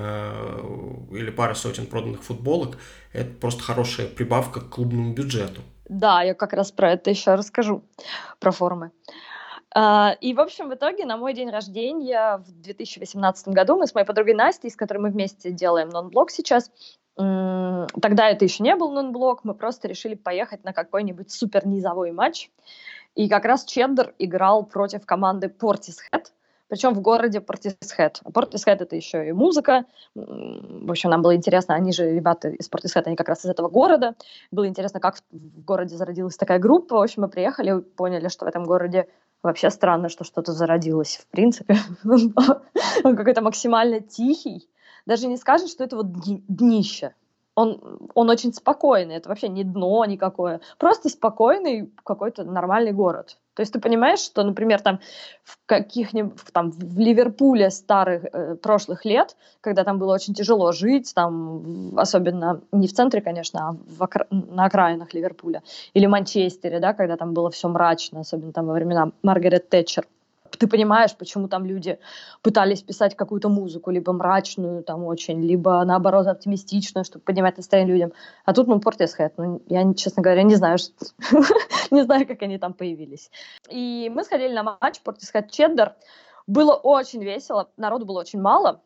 или пара сотен проданных футболок – это просто хорошая прибавка к клубному бюджету. Да, я как раз про это еще расскажу, про формы. И, в общем, в итоге на мой день рождения в 2018 году мы с моей подругой Настей, с которой мы вместе делаем нон-блог сейчас, тогда это еще не был нон-блог, мы просто решили поехать на какой-нибудь супернизовой матч. И как раз «Чеддер» играл против команды «Портисхед», причем в городе Портисхед. Портисхед — это еще и музыка. В общем, нам было интересно, они же, ребята из Портисхед, они как раз из этого города. Было интересно, как в городе зародилась такая группа. В общем, мы приехали, поняли, что в этом городе вообще странно, что что-то зародилось, в принципе. Он какой-то максимально тихий. Даже не скажешь, что это вот днище. Он очень спокойный, это вообще не дно никакое. Просто спокойный какой-то нормальный город. То есть ты понимаешь, что, например, там в Ливерпуле старых прошлых лет, когда там было очень тяжело жить, там, особенно не в центре, конечно, а на окраинах Ливерпуля, или Манчестере, да, когда там было все мрачно, особенно там во времена Маргарет Тэтчер. Ты понимаешь, почему там люди пытались писать какую-то музыку, либо мрачную там очень, либо, наоборот, оптимистичную, чтобы поднимать настроение людям. А тут, ну, Портисхед. Ну, я, честно говоря, не знаю, как они там появились. И мы сходили на матч Портисхед-Чеддер. Было очень весело, народу было очень мало.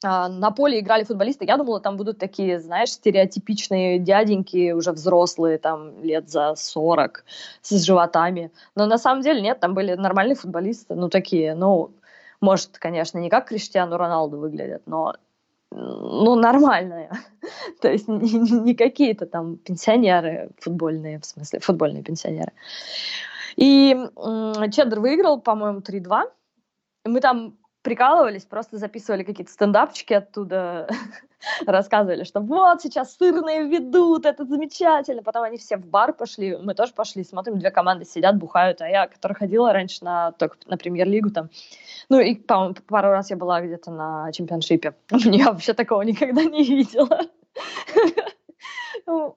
На поле играли футболисты. Я думала, там будут такие, знаешь, стереотипичные дяденьки, уже взрослые, там, лет за 40, с животами. Но на самом деле нет, там были нормальные футболисты, ну, такие, ну, может, конечно, не как Криштиану Роналду выглядят, но, ну, нормальные. То есть не какие-то там пенсионеры футбольные, в смысле, футбольные пенсионеры. И Чеддер выиграл, по-моему, 3-2. Мы там прикалывались, просто записывали какие-то стендапчики оттуда, рассказывали, что вот сейчас сырные ведут, это замечательно. Потом они все в бар пошли, мы тоже пошли, смотрим, две команды сидят, бухают, а я, которая ходила раньше только на премьер-лигу там, ну и, по-моему, пару раз я была где-то на чемпионшипе, я вообще такого никогда не видела.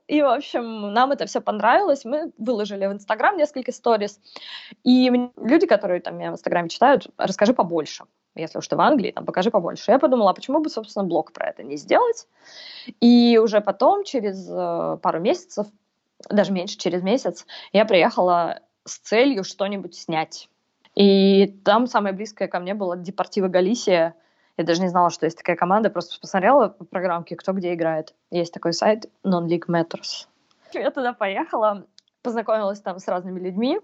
И, в общем, нам это все понравилось. Мы выложили в Инстаграм несколько сториз. И люди, которые там меня в Инстаграме читают, расскажи побольше. Если уж ты в Англии, там покажи побольше. Я подумала, а почему бы, собственно, блог про это не сделать? И уже потом, через пару месяцев, даже меньше, через месяц, я приехала с целью что-нибудь снять. И там самое близкое ко мне было «Депортиво Галисия». Я даже не знала, что есть такая команда, просто посмотрела по программке, кто где играет. Есть такой сайт Non-League Matters. Я туда поехала, познакомилась там с разными людьми.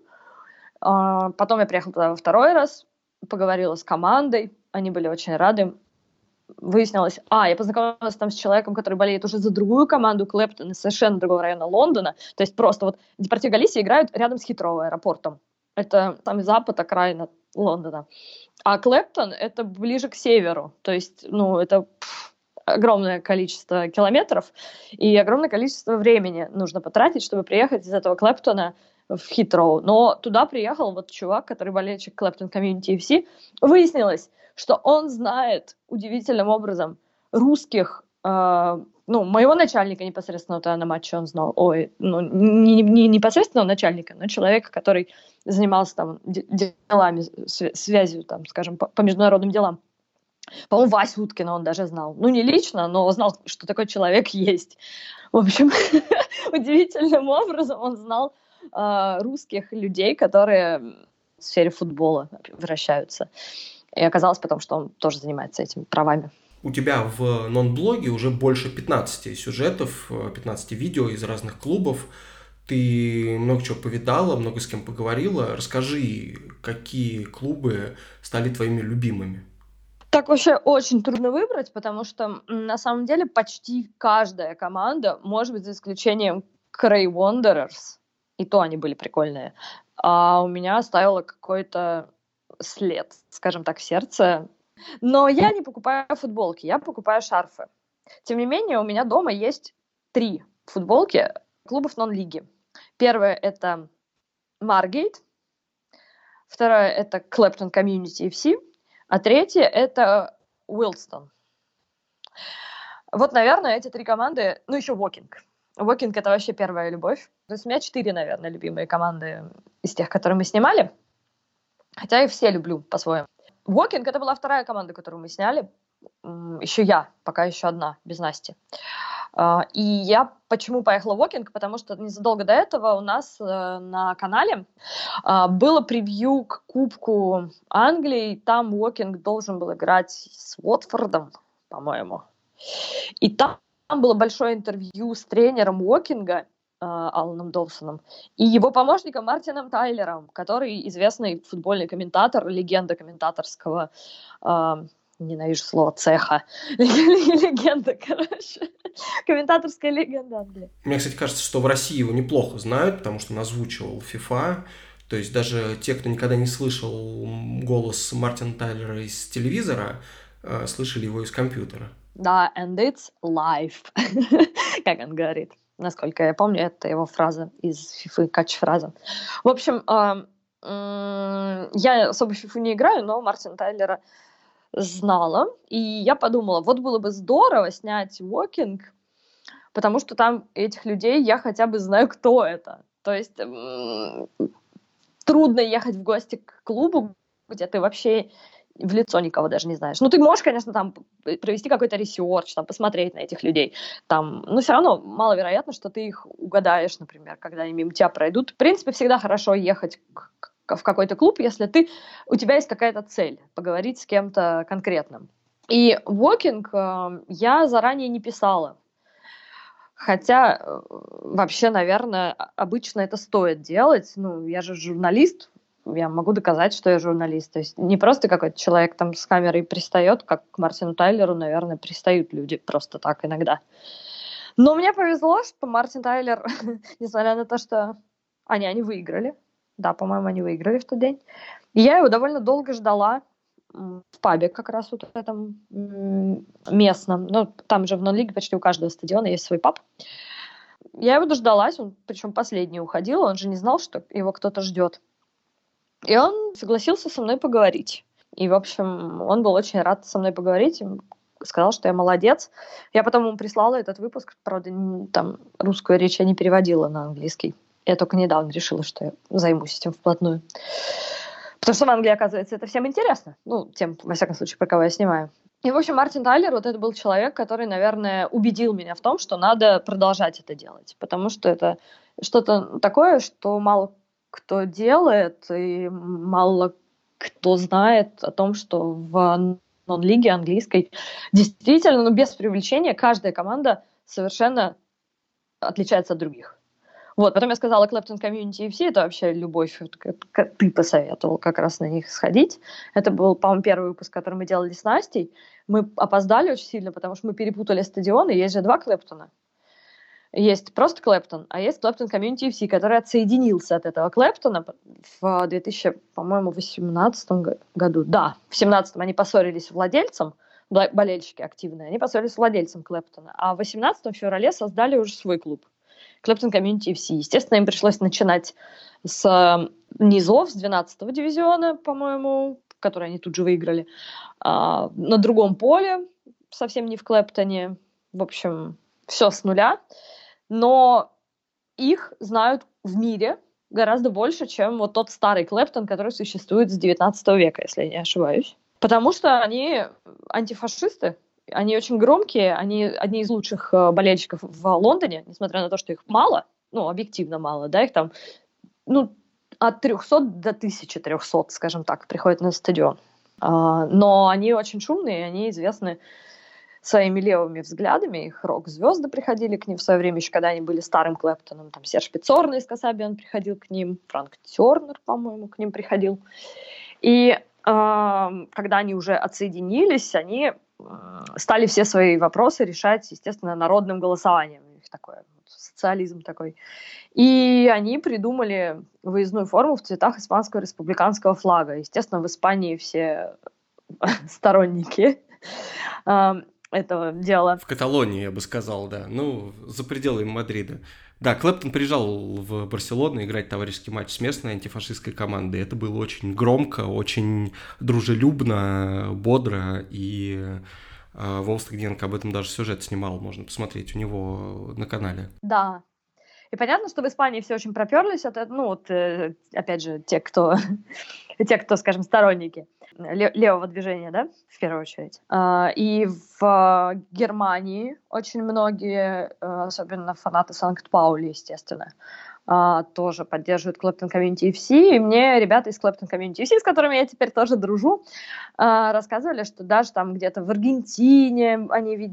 Потом я приехала туда во второй раз, поговорила с командой, они были очень рады. Выяснилось, я познакомилась там с человеком, который болеет уже за другую команду, Клэптон, из совершенно другого района Лондона. То есть просто вот Депортиво Галисия играют рядом с Хитроу аэропортом. Это самый запад окраина Лондона. А Клэптон — это ближе к северу, то есть, ну, это огромное количество километров и огромное количество времени нужно потратить, чтобы приехать из этого Клэптона в Хитроу. Но туда приехал вот чувак, который болельщик Клэптон Комьюнити FC. Выяснилось, что он знает удивительным образом русских, ну, моего начальника непосредственно тогда на матче он знал, не непосредственно начальника, но человека, который занимался там делами, связью, там, скажем, по международным делам. По-моему, Васю Уткина он даже знал. Ну, не лично, но знал, что такой человек есть. В общем, удивительным образом он знал русских людей, которые в сфере футбола вращаются. И оказалось потом, что он тоже занимается этими правами. У тебя в нон-блоге уже больше 15 сюжетов, 15 видео из разных клубов. Ты много чего повидала, много с кем поговорила. Расскажи, какие клубы стали твоими любимыми? Так вообще очень трудно выбрать, потому что на самом деле почти каждая команда, может быть, за исключением Крей Wanderers, и то они были прикольные, а у меня оставило какой-то след, скажем так, в сердце. Но я не покупаю футболки, я покупаю шарфы. Тем не менее, у меня дома есть 3 футболки клубов нон-лиги. Первое — это Margate, второе — это Клэптон Community FC, а третье — это Уилстон. Вот, наверное, эти 3 команды, ну, еще Уокинг. Уокинг — это вообще первая любовь. То есть у меня 4, наверное, любимые команды из тех, которые мы снимали. Хотя и все люблю по-своему. Уокинг — это была вторая команда, которую мы сняли. Еще я, пока еще одна, без Насти. И я почему поехала в Уокинг? Потому что незадолго до этого у нас на канале было превью к Кубку Англии. Там Уокинг должен был играть с Уотфордом, по-моему. И там было большое интервью с тренером Уокинга, Аланом Довсоном, и его помощником Мартином Тайлером, который известный футбольный комментатор, легенда комментаторского, ненавижу слово цеха, легенда, короче, комментаторская легенда Англии. Мне, кстати, кажется, что в России его неплохо знают, потому что он озвучивал FIFA, то есть даже те, кто никогда не слышал голос Мартина Тайлера из телевизора, слышали его из компьютера. Да, and it's life, как он говорит. Насколько я помню, это его фраза из «Фифы», кач-фраза. В общем, я особо в «Фифу» не играю, но Мартина Тайлера знала. И я подумала, вот было бы здорово снять «Уокинг», потому что там этих людей я хотя бы знаю, кто это. То есть трудно ехать в гости к клубу, где ты вообще в лицо никого даже не знаешь. Ну, ты можешь, конечно, там провести какой-то ресерч, там, посмотреть на этих людей. Там, но все равно маловероятно, что ты их угадаешь, например, когда они мимо тебя пройдут. В принципе, всегда хорошо ехать в какой-то клуб, если у тебя есть какая-то цель — поговорить с кем-то конкретным. И Уокинг я заранее не писала. Хотя вообще, наверное, обычно это стоит делать. Ну, я же журналист, я могу доказать, что я журналист. То есть не просто какой-то человек там с камерой пристает, как к Мартину Тайлеру, наверное, пристают люди просто так иногда. Но мне повезло, что Мартин Тайлер, несмотря на то, что они выиграли. Да, по-моему, они выиграли в тот день. И я его довольно долго ждала в пабе как раз вот в этом местном. Ну, там же в нон-лиге почти у каждого стадиона есть свой паб. Я его дождалась, он причем последний уходил, он же не знал, что его кто-то ждет. И он согласился со мной поговорить. И, в общем, он был очень рад со мной поговорить. Сказал, что я молодец. Я потом ему прислала этот выпуск. Правда, там русскую речь я не переводила на английский. Я только недавно решила, что я займусь этим вплотную. Потому что в Англии, оказывается, это всем интересно. Ну, тем, во всяком случае, про кого я снимаю. И, в общем, Мартин Тайлер, вот это был человек, который, наверное, убедил меня в том, что надо продолжать это делать. Потому что это что-то такое, что мало кто делает, и мало кто знает о том, что в нон-лиге английской действительно, но без привлечения, каждая команда совершенно отличается от других. Вот, потом я сказала, Клэптон Комьюнити и все, это вообще любовь, ты посоветовал как раз на них сходить. Это был, по-моему, первый выпуск, который мы делали с Настей. Мы опоздали очень сильно, потому что мы перепутали стадионы, есть же 2 Клэптона. Есть просто Клэптон, а есть Клэптон Community FC, который отсоединился от этого Клэптона в 2018 году. Да, в 2017 они поссорились с владельцем, болельщики активные, они поссорились с владельцем Клэптона, а 18 февраля создали уже свой клуб Клэптон Комьюнити FC. Естественно, им пришлось начинать с низов, с 12-го дивизиона, по-моему, который они тут же выиграли, на другом поле, совсем не в Клэптоне. В общем, все с нуля. Но их знают в мире гораздо больше, чем вот тот старый Клэптон, который существует с 19 века, если я не ошибаюсь. Потому что они антифашисты, они очень громкие, они одни из лучших болельщиков в Лондоне, несмотря на то, что их мало, ну, объективно мало, да, их там, ну, от 300 до 1300, скажем так, приходят на стадион. Но они очень шумные, они известны своими левыми взглядами, их рок-звезды приходили к ним в свое время, еще когда они были старым Клэптоном, там Серж Пиццорна из Касабиан приходил к ним, Франк Тернер, по-моему, к ним приходил. И когда они уже отсоединились, они стали все свои вопросы решать, естественно, народным голосованием. У них такое, социализм такой. И они придумали выездную форму в цветах испанского республиканского флага. Естественно, в Испании все сторонники этого дела. В Каталонии, я бы сказал, да. Ну, за пределами Мадрида. Да, Клэптон приезжал в Барселону играть товарищеский матч с местной антифашистской командой. Это было очень громко, очень дружелюбно, бодро. И Вова Стагденко об этом даже сюжет снимал. Можно посмотреть у него на канале. Да. И понятно, что в Испании все очень проперлись. Опять же, те, кто, скажем, сторонники левого движения, да, в первую очередь. И в Германии очень многие, особенно фанаты Санкт-Паули, естественно, тоже поддерживают Клэптон Комьюнити FC. И мне ребята из Клэптон Комьюнити FC, с которыми я теперь тоже дружу, рассказывали, что даже там где-то в Аргентине они,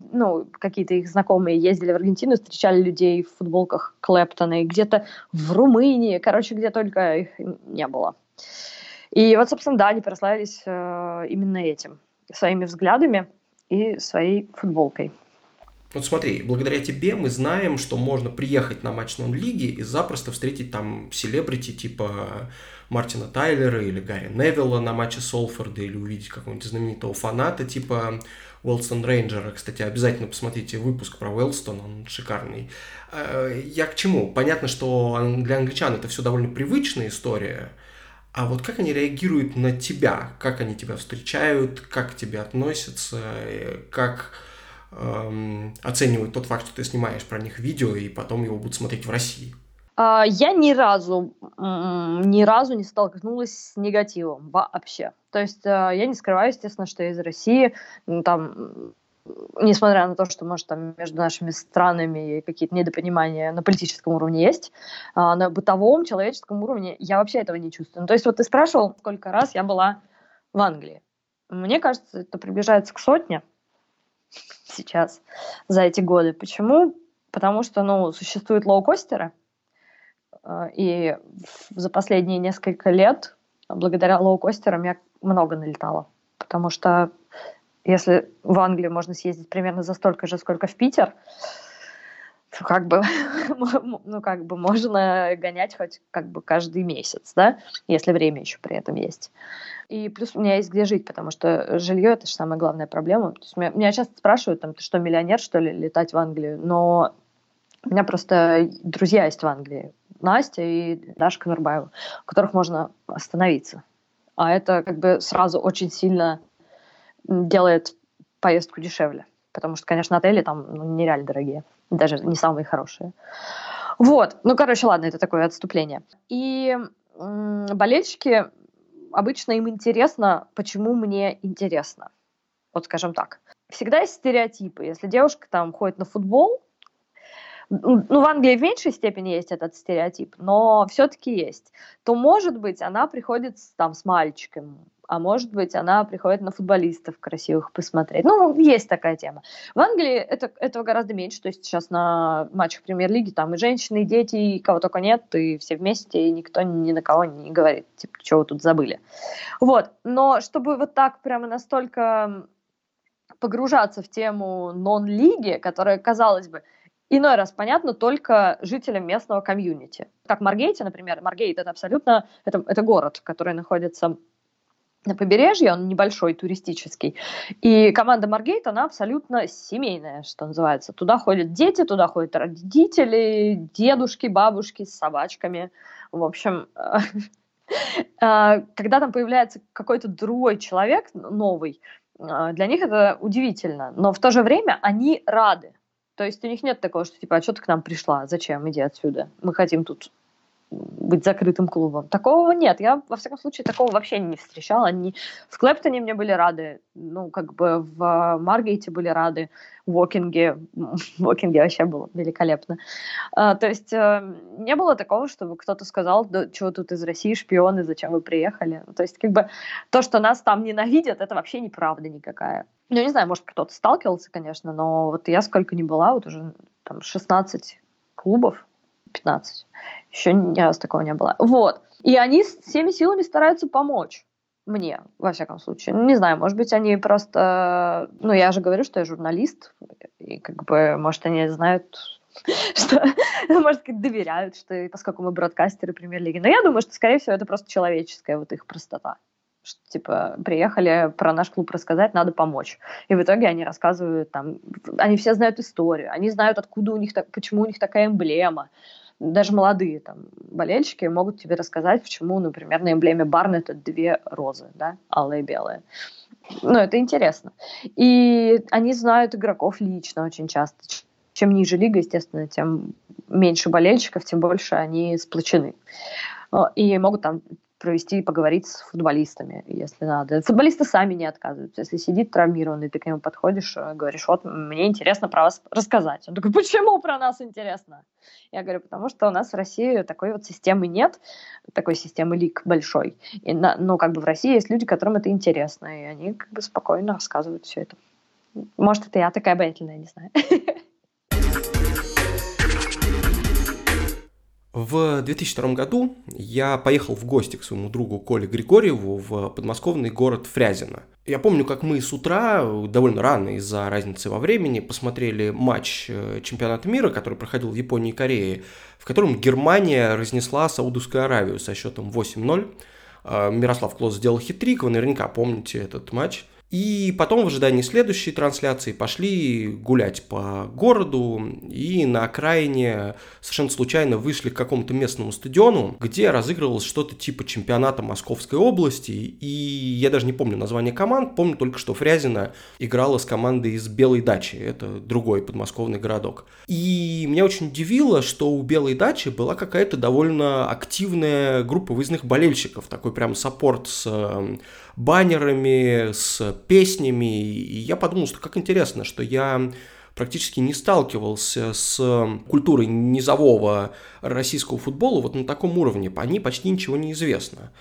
какие-то их знакомые ездили в Аргентину, встречали людей в футболках Клэптона, и где-то в Румынии, короче, где только их не было. И вот, собственно, да, они прославились именно этим, своими взглядами и своей футболкой. Вот смотри, благодаря тебе мы знаем, что можно приехать на матч нон-лиги и запросто встретить там селебрити типа Мартина Тайлера или Гарри Невилла на матче Солфорда, или увидеть какого-нибудь знаменитого фаната типа Уэлстон Рейнджера. Кстати, обязательно посмотрите выпуск про Уэлстон, он шикарный. Я к чему? Понятно, что для англичан это все довольно привычная история, а вот как они реагируют на тебя? Как они тебя встречают? Как к тебе относятся? Как оценивают тот факт, что ты снимаешь про них видео и потом его будут смотреть в России? Я ни разу не столкнулась с негативом вообще. То есть я не скрываю, естественно, что я из России, там, несмотря на то, что, может, там между нашими странами какие-то недопонимания на политическом уровне есть, на бытовом, человеческом уровне я вообще этого не чувствую. Ну, то есть вот ты спрашивал, сколько раз я была в Англии. Мне кажется, это приближается к сотне сейчас за эти годы. Почему? Потому что, существуют лоукостеры, и за последние несколько лет благодаря лоукостерам я много налетала, потому что если в Англию можно съездить примерно за столько же, сколько в Питер, то как бы можно гонять хоть как бы каждый месяц, да, если время еще при этом есть. И плюс у меня есть где жить, потому что жилье — это же самая главная проблема. То есть меня часто спрашивают, там, ты что, миллионер, что ли, летать в Англию? Но у меня просто друзья есть в Англии, Настя и Даша Конурбаева, у которых можно остановиться. А это как бы сразу очень сильно делает поездку дешевле. Потому что, конечно, отели там нереально дорогие. Даже не самые хорошие. Вот. Ладно, это такое отступление. И болельщики, обычно им интересно, почему мне интересно. Вот скажем так. Всегда есть стереотипы. Если девушка там ходит на футбол, в Англии в меньшей степени есть этот стереотип, но все-таки есть, то, может быть, она приходит там с мальчиком, а может быть, она приходит на футболистов красивых посмотреть. Есть такая тема. В Англии этого гораздо меньше, то есть сейчас на матчах премьер-лиги там и женщины, и дети, и кого только нет, и все вместе, и никто ни на кого не говорит, типа, чего вы тут забыли. Вот, но чтобы вот так прямо настолько погружаться в тему нон-лиги, которая, казалось бы, иной раз понятно только жителям местного комьюнити. Как в Маргейте, например. Маргейт — это абсолютно... Это город, который находится на побережье, он небольшой, туристический. И команда Маргейт, она абсолютно семейная, что называется. Туда ходят дети, туда ходят родители, дедушки, бабушки с собачками. В общем, когда там появляется какой-то другой человек, новый, для них это удивительно. Но в то же время они рады. То есть у них нет такого, что типа, а что ты к нам пришла? Зачем? Иди отсюда. Мы хотим тут быть закрытым клубом. Такого нет. Я, во всяком случае, такого вообще не встречала. Они в Клэптоне мне были рады. Ну, как бы в Маргейте были рады. В Уокинге. В Уокинге вообще было великолепно. То есть не было такого, чтобы кто-то сказал, да, чего тут из России шпионы, зачем вы приехали. То есть как бы то, что нас там ненавидят, это вообще неправда никакая. Ну, не знаю, может, кто-то сталкивался, конечно, но вот я сколько не была, вот уже там 16 клубов, 15. Еще ни разу такого не было. Вот. И они всеми силами стараются помочь мне, во всяком случае. Не знаю, может быть, они просто... Ну, я же говорю, что я журналист, и как бы, может, они знают, что... Может, доверяют, что поскольку мы бродкастеры премьер-лиги. Но я думаю, что, скорее всего, это просто человеческая вот их простота. Что, типа, приехали про наш клуб рассказать, надо помочь. И в итоге они рассказывают там... Они все знают историю, они знают, откуда у них... Почему у них такая эмблема. Даже молодые там болельщики могут тебе рассказать, почему, например, на эмблеме Барнетта две розы, да, алые и белые. Ну, это интересно. И они знают игроков лично очень часто. Чем ниже лига, естественно, тем меньше болельщиков, тем больше они сплочены. И могут там провести и поговорить с футболистами, если надо. Футболисты сами не отказываются. Если сидит травмированный, ты к нему подходишь, говоришь, вот, мне интересно про вас рассказать. Он такой, почему про нас интересно? Я говорю, потому что у нас в России такой вот системы нет, такой системы лиг большой. Но как бы в России есть люди, которым это интересно, и они как бы спокойно рассказывают все это. Может, это я такая обаятельная, не знаю. В 2002 году я поехал в гости к своему другу Коле Григорьеву в подмосковный город Фрязино. Я помню, как мы с утра, довольно рано из-за разницы во времени, посмотрели матч чемпионата мира, который проходил в Японии и Корее, в котором Германия разнесла Саудовскую Аравию со счетом 8-0. Мирослав Клос сделал хет-трик, вы наверняка помните этот матч. И потом в ожидании следующей трансляции пошли гулять по городу и на окраине совершенно случайно вышли к какому-то местному стадиону, где разыгрывалось что-то типа чемпионата Московской области. И я даже не помню название команд, помню только, что Фрязино играла с командой из Белой Дачи, это другой подмосковный городок. И меня очень удивило, что у Белой Дачи была какая-то довольно активная группа выездных болельщиков, такой прям саппорт с баннерами, с песнями, и я подумал, что как интересно, что я практически не сталкивался с культурой низового российского футбола вот на таком уровне, о ней почти ничего не известно.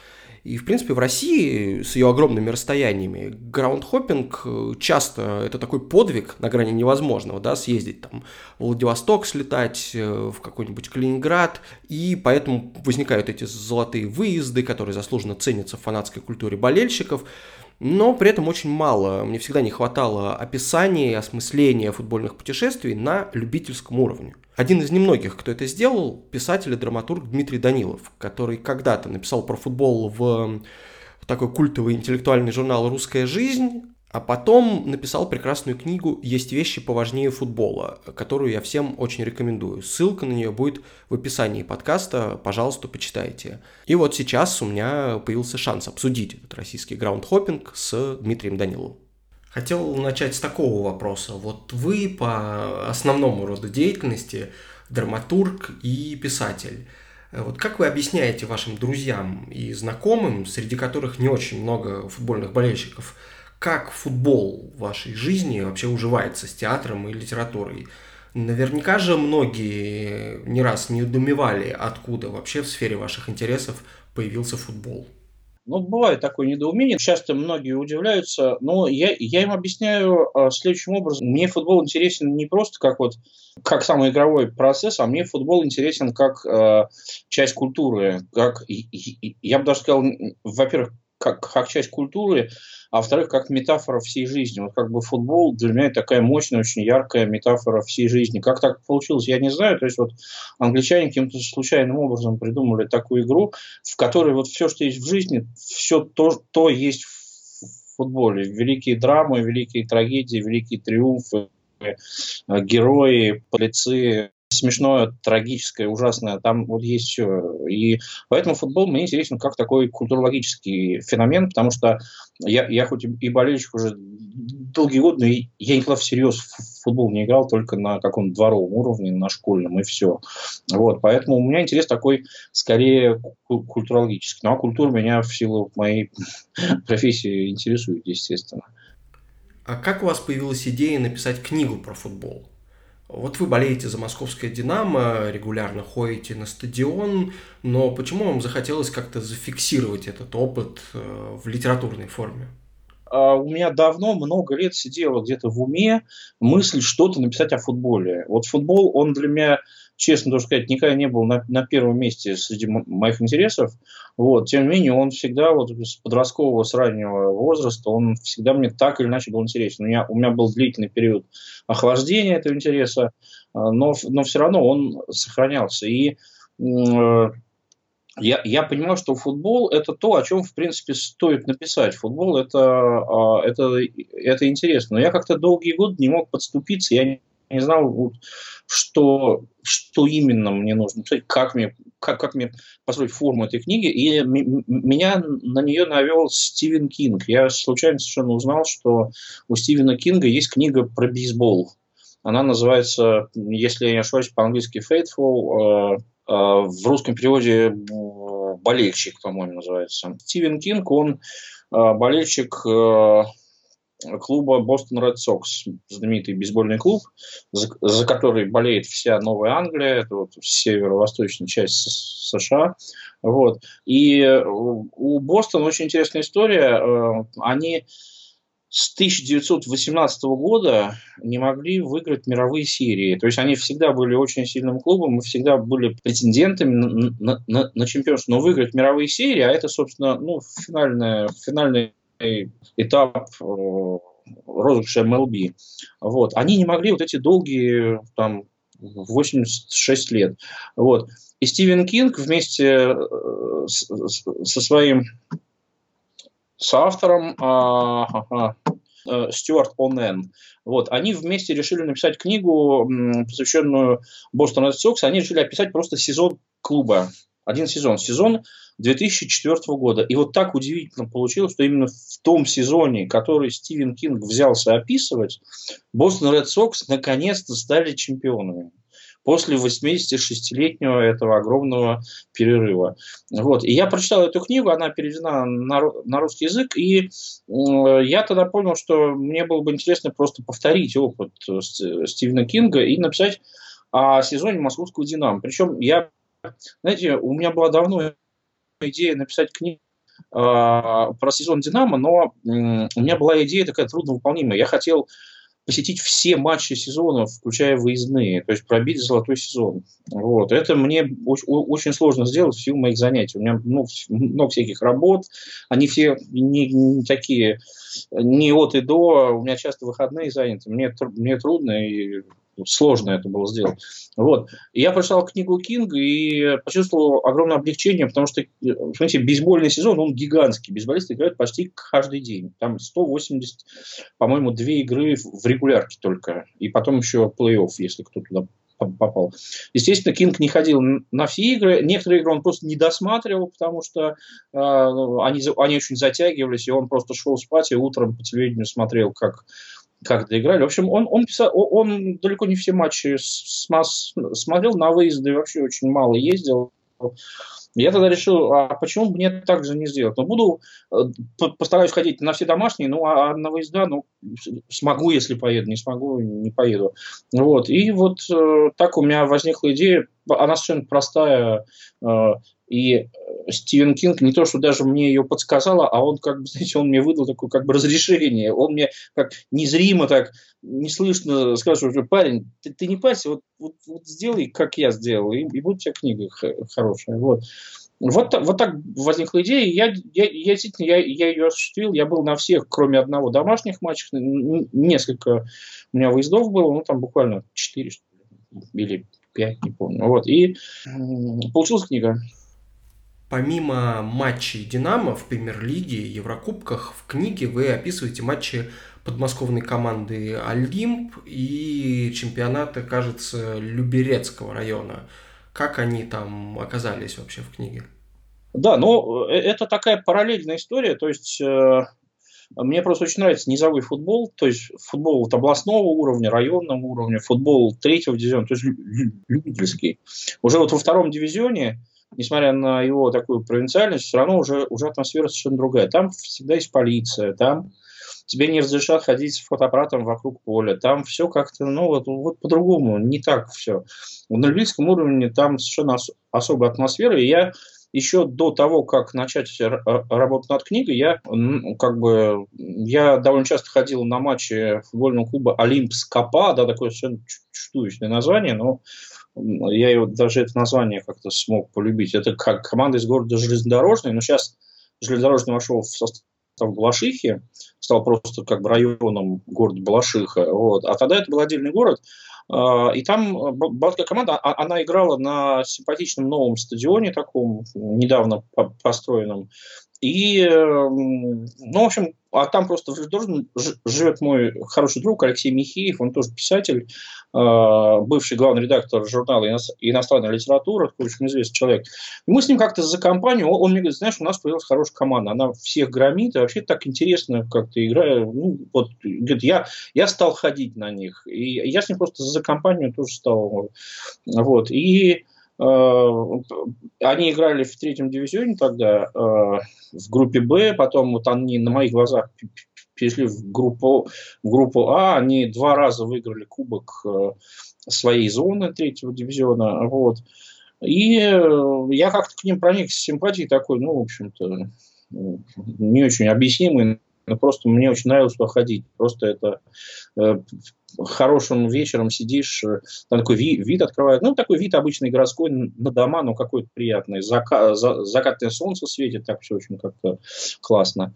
И, в принципе, в России с ее огромными расстояниями граундхоппинг часто это такой подвиг на грани невозможного, да, съездить там в Владивосток, слетать в какой-нибудь Калининград, и поэтому возникают эти золотые выезды, которые заслуженно ценятся в фанатской культуре болельщиков, но при этом очень мало, мне всегда не хватало описания и осмысления футбольных путешествий на любительском уровне. Один из немногих, кто это сделал, писатель и драматург Дмитрий Данилов, который когда-то написал про футбол в такой культовый интеллектуальный журнал «Русская жизнь», а потом написал прекрасную книгу «Есть вещи поважнее футбола», которую я всем очень рекомендую. Ссылка на нее будет в описании подкаста, пожалуйста, почитайте. И вот сейчас у меня появился шанс обсудить этот российский граундхоппинг с Дмитрием Даниловым. Хотел начать с такого вопроса. Вот вы по основному роду деятельности драматург и писатель. Вот как вы объясняете вашим друзьям и знакомым, среди которых не очень много футбольных болельщиков, как футбол в вашей жизни вообще уживается с театром и литературой? Наверняка же многие не раз недоумевали, откуда вообще в сфере ваших интересов появился футбол. Ну, бывает такое недоумение. Часто многие удивляются, но я им объясняю следующим образом. Мне футбол интересен не просто как вот как самый игровой процесс, а мне футбол интересен как часть культуры. Как, я бы даже сказал, во-первых, как часть культуры, а во-вторых, как метафора всей жизни. Вот как бы футбол для меня такая мощная, очень яркая метафора всей жизни. Как так получилось, я не знаю. То есть вот англичане каким-то случайным образом придумали такую игру, в которой вот все, что есть в жизни, все то есть в футболе. Великие драмы, великие трагедии, великие триумфы, герои, полиции. Смешное, трагическое, ужасное, там вот есть все. И поэтому футбол мне интересен как такой культурологический феномен, потому что я хоть и болельщик уже долгие годы, но я никогда всерьез в футбол не играл, только на каком-то дворовом уровне, на школьном, и все. Вот, поэтому у меня интерес такой, скорее, культурологический. Ну, а культура меня в силу моей профессии интересует, естественно. А как у вас появилась идея написать книгу про футбол? Вот вы болеете за московское «Динамо», регулярно ходите на стадион, но почему вам захотелось как-то зафиксировать этот опыт в литературной форме? У меня давно, много лет сидела где-то в уме мысль что-то написать о футболе. Вот футбол, он для меня, честно должен сказать, никогда не был на первом месте среди моих интересов. Вот. Тем не менее, он всегда, вот, с подросткового, с раннего возраста, он всегда мне так или иначе был интересен. У меня был длительный период охлаждения этого интереса, но все равно он сохранялся. И я понимаю, что футбол – это то, о чем, в принципе, стоит написать. Футбол – это интересно. Но я как-то долгие годы не мог подступиться, я не знал, что именно мне нужно, как мне построить форму этой книги. И меня на нее навел Стивен Кинг. Я случайно совершенно узнал, что у Стивена Кинга есть книга про бейсбол. Она называется, если я не ошибаюсь, по-английски «Faithful», в русском переводе «Болельщик», по-моему, называется. Стивен Кинг, он болельщик клуба Бостон Ред Сокс, знаменитый бейсбольный клуб, за который болеет вся Новая Англия, это вот северо-восточная часть США. Вот. И у Бостона очень интересная история. Они с 1918 года не могли выиграть мировые серии. То есть они всегда были очень сильным клубом, и всегда были претендентами на чемпионство. Но выиграть мировые серии, а это, собственно, ну, финальный этап розыгрыша МЛБ. Вот. Они не могли вот эти долгие там, 86 лет. Вот. И Стивен Кинг вместе со своим соавтором Стюарт Онен. Вот. Они вместе решили написать книгу, посвященную Бостон Ред Сокс. Они решили описать просто сезон клуба. Один сезон. Сезон 2004 года. И вот так удивительно получилось, что именно в том сезоне, который Стивен Кинг взялся описывать, Бостон Ред Сокс наконец-то стали чемпионами. После 86-летнего этого огромного перерыва. Вот. И я прочитал эту книгу, она переведена на русский язык, и я тогда понял, что мне было бы интересно просто повторить опыт Стивена Кинга и написать о сезоне московского «Динамо». Причем я, знаете, у меня была давно идея написать книгу про сезон «Динамо», но у меня была идея такая трудновыполнимая. Я хотел посетить все матчи сезона, включая выездные, то есть пробить золотой сезон. Вот. Это мне очень сложно сделать в силу моих занятий. У меня много всяких работ, они все не такие, не от и до, у меня часто выходные заняты, мне трудно и сложно это было сделать. Вот. Я прочитал книгу Кинга и почувствовал огромное облегчение, потому что, смотрите, бейсбольный сезон, он гигантский. Бейсболисты играют почти каждый день. Там 180, по-моему, 2 игры в регулярке только. И потом еще плей-офф, если кто туда попал. Естественно, Кинг не ходил на все игры. Некоторые игры он просто не досматривал, потому что они очень затягивались, и он просто шел спать, и утром по телевидению смотрел, как доиграли. В общем, он далеко не все матчи смотрел, на выезды вообще очень мало ездил. Я тогда решил, а почему бы мне так же не сделать? Ну, постараюсь ходить на все домашние, ну, а на выезда, ну, смогу, если поеду, не смогу, не поеду. Вот, и вот так у меня возникла идея, она совершенно простая, и Стивен Кинг не то, что даже мне ее подсказала, а он, как бы, знаете, он мне выдал такое, как бы, разрешение, он мне как незримо так, неслышно сказал, что, парень, ты не парься, вот сделай, как я сделал, и будет у тебя книга хорошая, вот. Вот так возникла идея, и я ее осуществил, я был на всех, кроме одного домашних матчей, несколько у меня выездов было, ну там буквально 4 или 5, не помню, вот, и получилась книга. Помимо матчей «Динамо» в премьер-лиге, Еврокубках, в книге вы описываете матчи подмосковной команды «Олимп» и чемпионата, кажется, Люберецкого района. Как они там оказались вообще в книге? Да, ну, это такая параллельная история, то есть... Мне просто очень нравится низовой футбол, то есть футбол от областного уровня, районного уровня, футбол третьего дивизиона, то есть любительский. Уже вот во втором дивизионе, несмотря на его такую провинциальность, все равно уже атмосфера совершенно другая. Там всегда есть полиция, там тебе не разрешат ходить с фотоаппаратом вокруг поля, там все как-то, ну вот по-другому, не так все. На любительском уровне там совершенно особая атмосфера, и я... Еще до того, как начать работу над книгой, я довольно часто ходил на матчи футбольного клуба «Олимп Скопа», да, такое совершенно чудовищное название, но я его, даже это название как-то смог полюбить. Это как команда из города Железнодорожный, но сейчас Железнодорожный вошел в состав Балашихи, стал просто как бы районом города Балашиха, вот. А тогда это был отдельный город. И там балтская команда, она играла на симпатичном новом стадионе, таком недавно построенном. И, ну, в общем, а там просто в Железнодорожном живет мой хороший друг Алексей Михеев, он тоже писатель, бывший главный редактор журнала «Иностранная литература», такой очень известный человек. И мы с ним как-то за компанию, он мне говорит, знаешь, у нас появилась хорошая команда, она всех громит, и вообще так интересно как-то играю. Ну, вот, говорит, я стал ходить на них, и я с ним просто за компанию тоже стал. Вот, и... Они играли в третьем дивизионе тогда, в группе «Б», потом вот они на моих глазах перешли в группу «А», они 2 раза выиграли кубок своей зоны третьего дивизиона, вот. И я как-то к ним проник с симпатией такой, ну, в общем-то, не очень объяснимый, но просто мне очень нравилось туда ходить, просто это... Хорошим вечером сидишь, там такой вид открывает. Ну, такой вид обычный городской на дома, но какой-то приятный. Закатное солнце светит, так все очень как-то классно.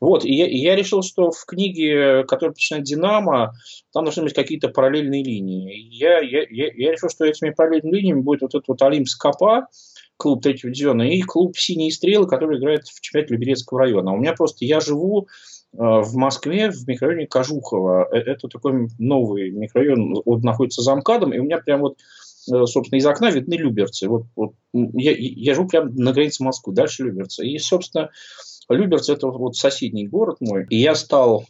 Вот, и я решил, что в книге, которая посвящена «Динамо», там должны быть какие-то параллельные линии. Я решил, что этими параллельными линиями будет вот этот вот «Олимп Скопа», клуб третьего дивизиона, и клуб «Синие стрелы», который играет в чемпионате Люберецкого района. У меня просто, я живу в Москве, в микрорайоне Кожухова. Это такой новый микрорайон, он находится за МКАДом, и у меня прям вот, собственно, из окна видны Люберцы. Вот. Я живу прям на границе Москвы, дальше Люберцы. И, собственно, Люберцы – это вот соседний город мой. И я стал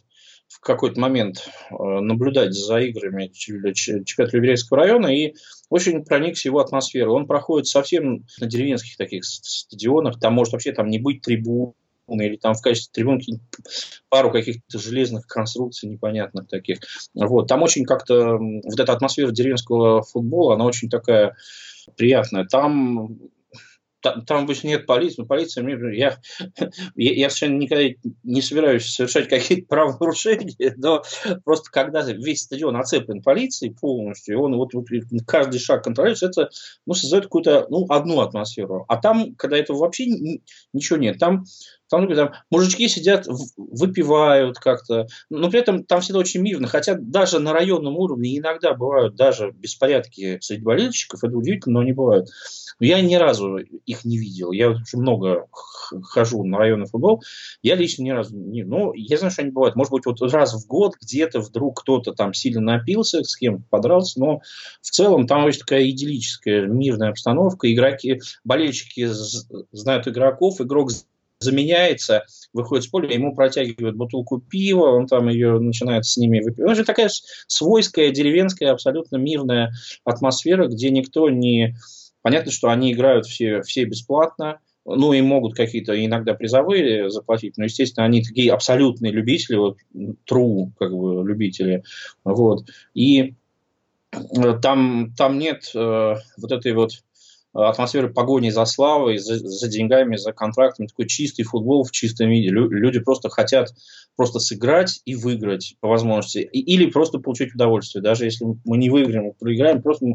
в какой-то момент наблюдать за играми чемпионата Люберецкого района и очень проникся его атмосферой. Он проходит совсем на деревенских таких стадионах, там может вообще там не быть трибун, или там в качестве трибунки пару каких-то железных конструкций непонятных таких. Вот. Там очень как-то вот эта атмосфера деревенского футбола, она очень такая приятная. Там обычно нет полиции, но полиция... Я совершенно никогда не собираюсь совершать какие-то правонарушения, но просто когда весь стадион оцеплен полицией полностью, и он вот каждый шаг контролируется, это создает какую-то одну атмосферу. А там, когда этого вообще ничего нет, там мужички сидят, выпивают как-то, но при этом там всегда очень мирно, хотя даже на районном уровне иногда бывают даже беспорядки среди болельщиков, это удивительно, но они бывают. Я ни разу их не видел, я уже много хожу на районный футбол, я лично ни разу не... Ну, я знаю, что они бывают, может быть, вот раз в год где-то вдруг кто-то там сильно напился, с кем-то подрался, но в целом там очень такая идиллическая мирная обстановка, игроки, болельщики знают игроков, игрок заменяется, выходит с поля, ему протягивают бутылку пива, он там ее начинает с ними выпивать. Это же такая свойская, деревенская, абсолютно мирная атмосфера, где никто не... Понятно, что они играют все бесплатно, ну и могут какие-то иногда призовые заплатить, но, естественно, они такие абсолютные любители, вот, true, как бы, любители, вот. И там нет вот этой вот атмосфера погони за славой, за деньгами, за контрактами, такой чистый футбол в чистом виде. Люди просто хотят просто сыграть и выиграть по возможности, или просто получить удовольствие. Даже если мы не выиграем, мы проиграем, просто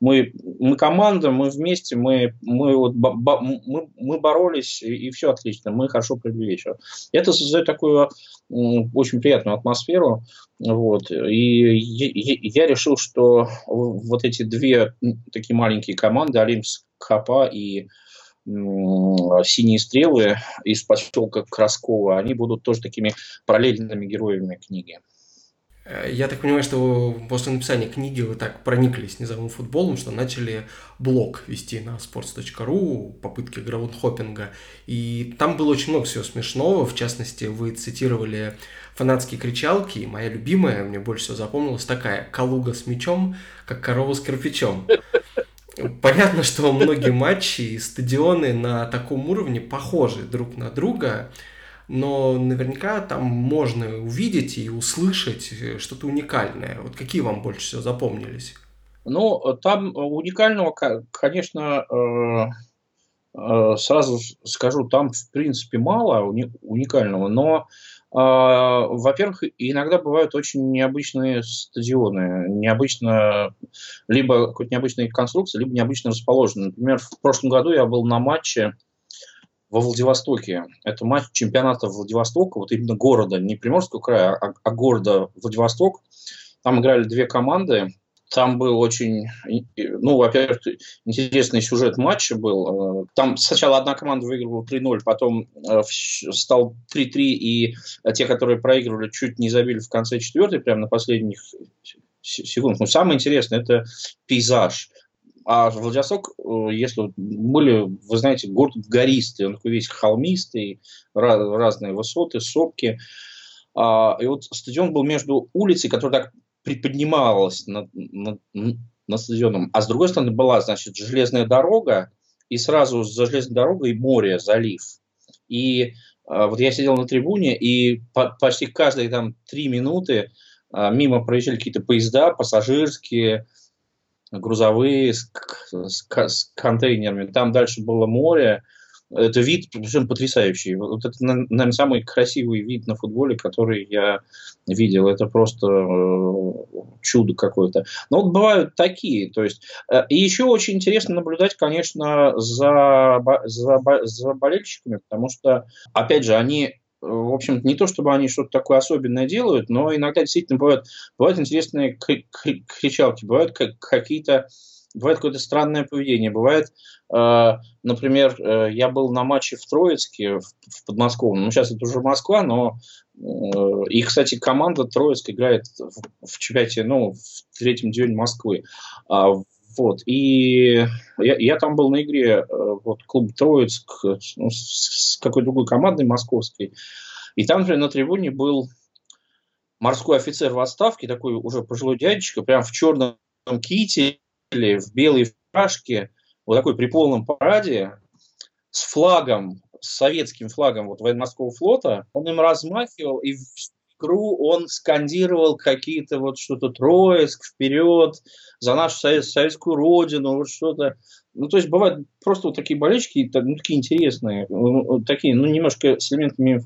мы команда, мы вместе, мы боролись, и все отлично, мы хорошо провели вечер. Это создает такую очень приятную атмосферу. Вот. И я решил, что вот эти две такие маленькие команды, Олимпс Хапа и Синие Стрелы из поселка Краскова, они будут тоже такими параллельными героями книги. Я так понимаю, что после написания книги вы так прониклись низовым футболом, что начали блог вести на sports.ru, попытки граундхоппинга. И там было очень много всего смешного. В частности, вы цитировали фанатские кричалки. И моя любимая, мне больше всего запомнилась такая: «Калуга с мячом, как корова с кирпичом». Понятно, что многие матчи и стадионы на таком уровне похожи друг на друга, но наверняка там можно увидеть и услышать что-то уникальное. Вот какие вам больше всего запомнились? Ну, там уникального, конечно, сразу скажу, там в принципе мало уникального, но, во-первых, иногда бывают очень необычные стадионы, необычно, либо какой-то необычной конструкции, либо необычно расположены. Например, в прошлом году я был на матче во Владивостоке. Это матч чемпионата Владивостока, вот именно города, не Приморского края, а города Владивосток. Там играли две команды. Там был очень, ну, во-первых, интересный сюжет матча был. Там сначала одна команда выигрывала 3-0, потом стал 3-3, и те, которые проигрывали, чуть не забили в конце четвертой, прямо на последних секундах. Но самое интересное – это пейзаж. А Владивосток, если были, вы знаете, город гористый, он такой весь холмистый, разные высоты, сопки. И вот стадион был между улицей, которая так приподнималась над стадионом. А с другой стороны была, значит, железная дорога, и сразу за железной дорогой море, залив. И вот я сидел на трибуне, и почти каждые там 3 минуты мимо проезжали какие-то поезда, пассажирские, грузовые, с контейнерами. Там дальше было море. Это вид совершенно потрясающий. Вот это, наверное, самый красивый вид на футболе, который я видел. Это просто чудо какое-то. Но вот бывают такие. То есть, и еще очень интересно наблюдать, конечно, за болельщиками, потому что, опять же, они, в общем, не то чтобы они что-то такое особенное делают, но иногда действительно бывают интересные кричалки, бывает какое-то странное поведение, бывает, например, я был на матче в Троицке, в Подмосковном, ну, сейчас это уже Москва, но и, кстати, команда Троицк играет в чемпионате, ну, в третьем дивизионе Москвы, вот, и я там был на игре, вот, клуб Троицк, ну, с какой-то другой командой московской, и там, например, на трибуне был морской офицер в отставке, такой уже пожилой дядечка, прям в черном кителе, в белой фуражке, вот такой при полном параде, с флагом, с советским флагом, вот, военно-морского флота. Он им размахивал, и всю игру он скандировал какие-то вот что-то: «Троицк, вперед, за нашу советскую родину», вот что-то. Ну, то есть, бывают просто вот такие болельщики, ну, такие интересные, такие, ну, немножко с элементами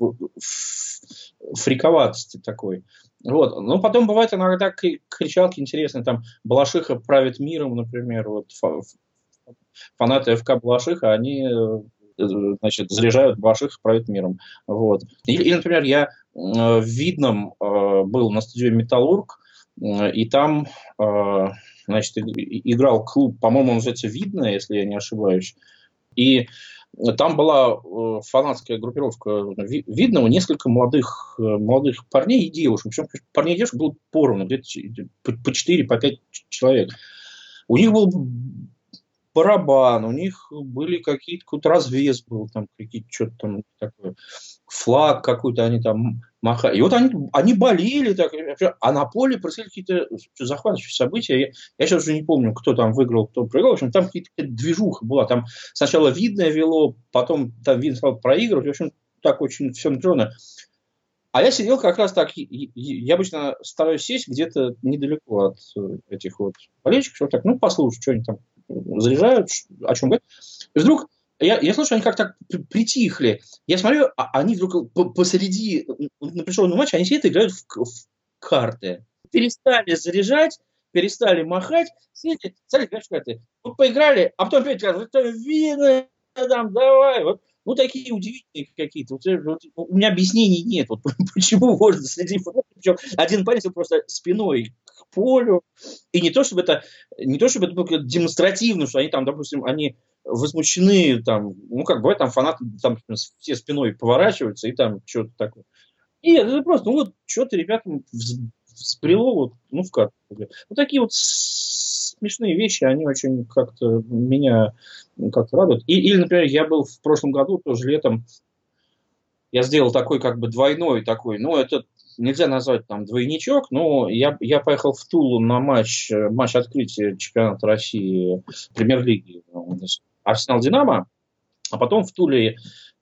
фриковатости такой. Вот. Но потом бывают иногда кричалки интересные, там «Балашиха правит миром», например, вот фанаты ФК Балашиха, они, значит, заряжают «Балашиха правит миром». Вот. Или, например, я в Видном был на стадионе «Металлург», и там, значит, играл клуб, по-моему, он называется «Видно», если я не ошибаюсь, и там была фанатская группировка Видного, несколько молодых парней и девушек. Причем парней и девушек было поровну, где-то по 4, по 5 человек. У них был барабан, у них были какой-то развес был, там какие-то что-то там такое, флаг какой-то они там махали. И вот они болели, так, а на поле происходили какие-то захватывающие события. Я сейчас уже не помню, кто там выиграл, кто проиграл. В общем, там какие-то движуха была. Там сначала Видное вело, потом там Видное стало проигрывать. В общем, так очень все напряженно. А я сидел как раз так, я обычно стараюсь сесть где-то недалеко от этих вот болельщиков, чтобы так, ну, послушать, что они там заряжают, о чем говорят. И вдруг, я слышу, они как-то притихли. Я смотрю, они вдруг посреди напряженного матча, они сидят и играют в карты. Перестали заряжать, перестали махать, сидят, стали играть в карты. Вот поиграли, а потом опять говорят, это видно, там, давай, вот. Ну, такие удивительные какие-то. Вот, у меня объяснений нет, вот, почему можно среди футбола. Причем один парень просто спиной к полю. И не то чтобы это было демонстративно, что они там, допустим, они возмущены, там, ну, как бывает, там фанаты там, все спиной поворачиваются и там что-то такое. И это просто, ну, вот что-то ребятам взбрело, вот, ну, в карту. Вот такие вот смешные вещи, они очень как-то меня как-то радуют. Или, например, я был в прошлом году, тоже летом, я сделал такой как бы двойной такой, ну, это нельзя назвать там двойничок, но я поехал в Тулу на матч открытия чемпионата России, премьер-лиги, Арсенал-Динамо, а потом в Туле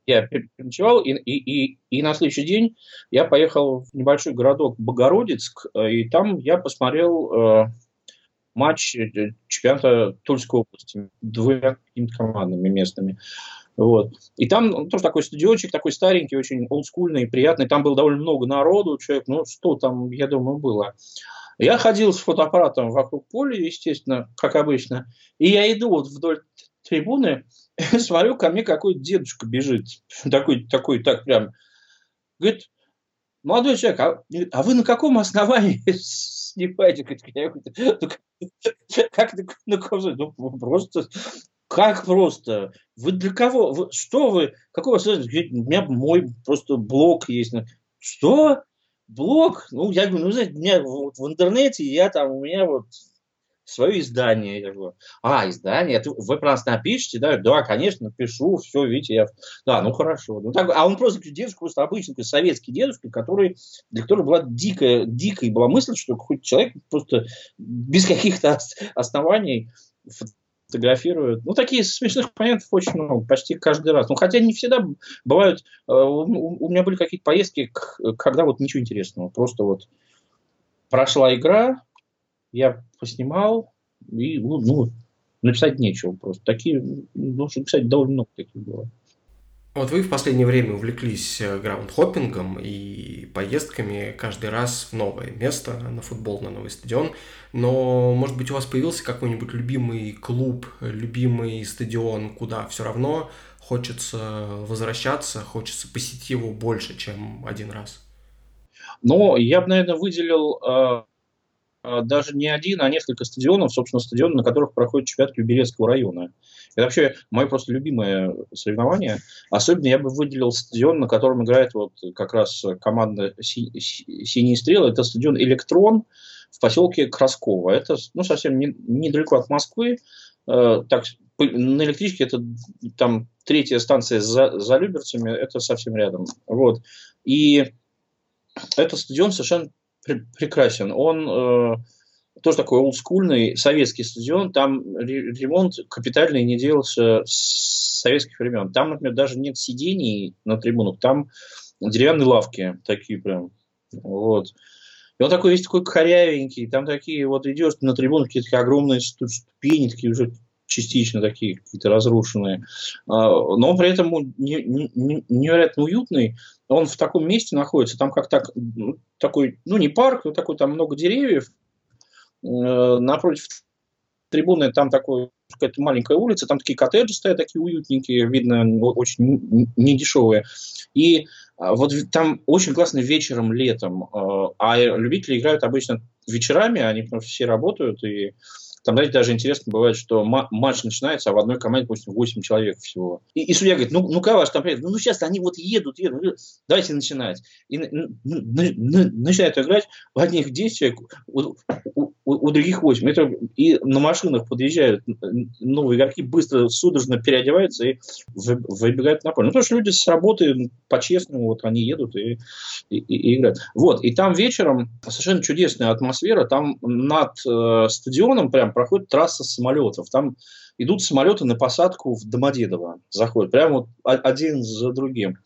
я переночевал, и на следующий день я поехал в небольшой городок Богородицк, и там я посмотрел матч чемпионата Тульской области двумя какими-то командами местными. Вот. И там тоже такой стадиончик, такой старенький, очень олдскульный, приятный. Там было довольно много народу, человек, ну, 100 там, я думаю, было. Я ходил с фотоаппаратом вокруг поля, естественно, как обычно. И я иду вот вдоль трибуны, смотрю, ко мне какой-то дедушка бежит. Такой, так прям. Говорит, молодой человек, а вы на каком основании снимаете? Как на кого? Ну, просто. Как просто? Вы для кого? Что вы? Какого следует? У меня мой просто блог есть. Что? Блог? Ну, я говорю, ну, знаете, у меня вот в интернете, у меня вот свое издание. Я говорю, издание? Вы про нас напишите? Да, да, конечно, пишу, все, видите, я... Да, ну, хорошо. Ну, так, а он просто дедушка, просто обычный советский дедушка, для которого была дикая была мысль, что какой-то человек просто без каких-то оснований фотографируют. Ну, такие смешных моментов очень много, почти каждый раз. Ну, хотя не всегда бывают. У меня были какие-то поездки, когда вот ничего интересного. Просто вот прошла игра, я поснимал, и, ну, написать нечего просто. Такие, ну, писать довольно много таких было. Вот вы в последнее время увлеклись граундхоппингом и поездками каждый раз в новое место, на футбол, на новый стадион. Но, может быть, у вас появился какой-нибудь любимый клуб, любимый стадион, куда все равно хочется возвращаться, хочется посетить его больше, чем один раз? Ну, я бы, наверное, выделил даже не один, а несколько стадионов, собственно, стадионы, на которых проходит чемпионат Люберецкого района. Это вообще мое просто любимое соревнование. Особенно я бы выделил стадион, на котором играет вот как раз команда «Синие стрелы». Это стадион «Электрон» в поселке Красково. Это, ну, совсем недалеко от Москвы. Так, на электричке это там третья станция за Люберцами. Это совсем рядом. Вот. И этот стадион совершенно прекрасен. Он тоже такой олдскульный советский стадион. Там ремонт капитальный не делался с советских времен. Там, например, даже нет сидений на трибунах. Там деревянные лавки такие прям. Вот. И он такой весь такой корявенький. Там такие вот идешь на трибунах, какие-то огромные ступени, такие уже частично такие какие-то разрушенные. Но при этом он невероятно уютный. Он в таком месте находится. Там как так, такой, ну, не парк, но такой, там много деревьев. Напротив трибуны там такой, какая-то маленькая улица, там такие коттеджи стоят, такие уютненькие, видно, очень недешевые. И вот там очень классно вечером, летом. А любители играют обычно вечерами, они потому что все работают. И там, знаете, даже интересно бывает, что матч начинается, а в одной команде, допустим, 8 человек всего. И судья говорит, ну кого ж там приедет? Ну, сейчас они вот едут, давайте начинать. И начинают играть, у одних 10 человек, у других 8. Это, и на машинах подъезжают новые игроки, быстро, судорожно переодеваются и выбегают на поле. Ну, потому что люди с работы по-честному, вот они едут и играют. Вот, и там вечером совершенно чудесная атмосфера, там над стадионом прям проходит трасса самолетов. Там идут самолеты на посадку в Домодедово. Заходят прямо вот один за другим.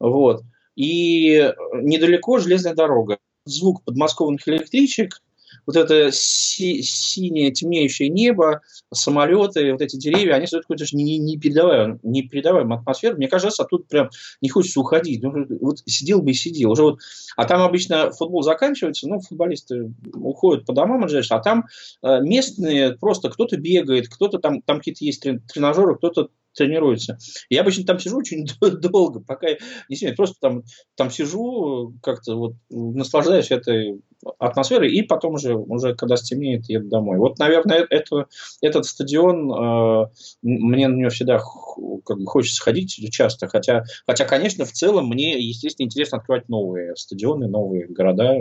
Вот. И недалеко железная дорога. Звук подмосковных электричек, вот это синее темнеющее небо, самолеты, вот эти деревья, они создают какую-то непередаваемую атмосферу. Мне кажется, тут прям не хочется уходить. Ну, вот сидел бы и сидел. Уже вот, а там обычно футбол заканчивается, ну, футболисты уходят по домам, а там местные просто кто-то бегает, кто-то там какие-то есть тренажеры, кто-то тренируется. Я обычно там сижу очень долго, пока не сильно. Просто там сижу, как-то вот наслаждаюсь этой атмосферой, и потом уже когда стемнеет, еду домой. Вот, наверное, этот стадион, мне на него всегда как бы хочется ходить часто, хотя, конечно, в целом мне, естественно, интересно открывать новые стадионы, новые города.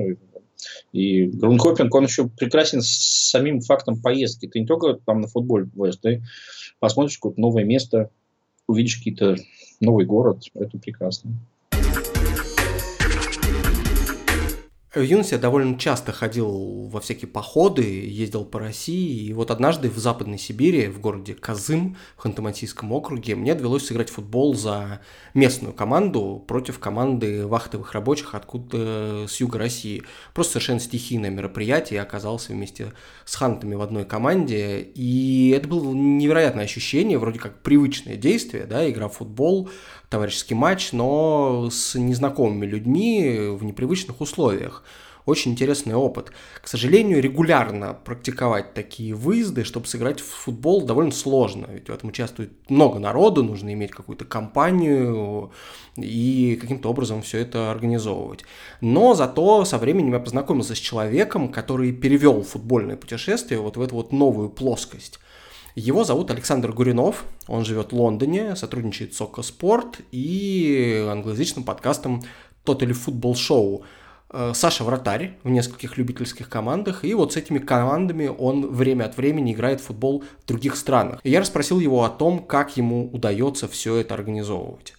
И грундхоппинг, он еще прекрасен с самим фактом поездки. Ты не только там на футболе бываешь, ты посмотришь какое-то новое место, увидишь какие-то новый город. Это прекрасно. В юности я довольно часто ходил во всякие походы, ездил по России. И вот однажды в Западной Сибири, в городе Казым, в Ханты-Мансийском округе, мне довелось сыграть футбол за местную команду против команды вахтовых рабочих откуда-то с юга России. Просто совершенно стихийное мероприятие. Я оказался вместе с хантами в одной команде. И это было невероятное ощущение, вроде как привычное действие, да, игра в футбол, товарищеский матч, но с незнакомыми людьми в непривычных условиях. Очень интересный опыт. К сожалению, регулярно практиковать такие выезды, чтобы сыграть в футбол, довольно сложно. Ведь в этом участвует много народу, нужно иметь какую-то компанию и каким-то образом все это организовывать. Но зато со временем я познакомился с человеком, который перевел футбольное путешествие вот в эту вот новую плоскость. Его зовут Александр Гуринов, он живет в Лондоне, сотрудничает с Око Спорт и англоязычным подкастом Total Football Show. Саша вратарь в нескольких любительских командах, и вот с этими командами он время от времени играет в футбол в других странах. И я расспросил его о том, как ему удается все это организовывать.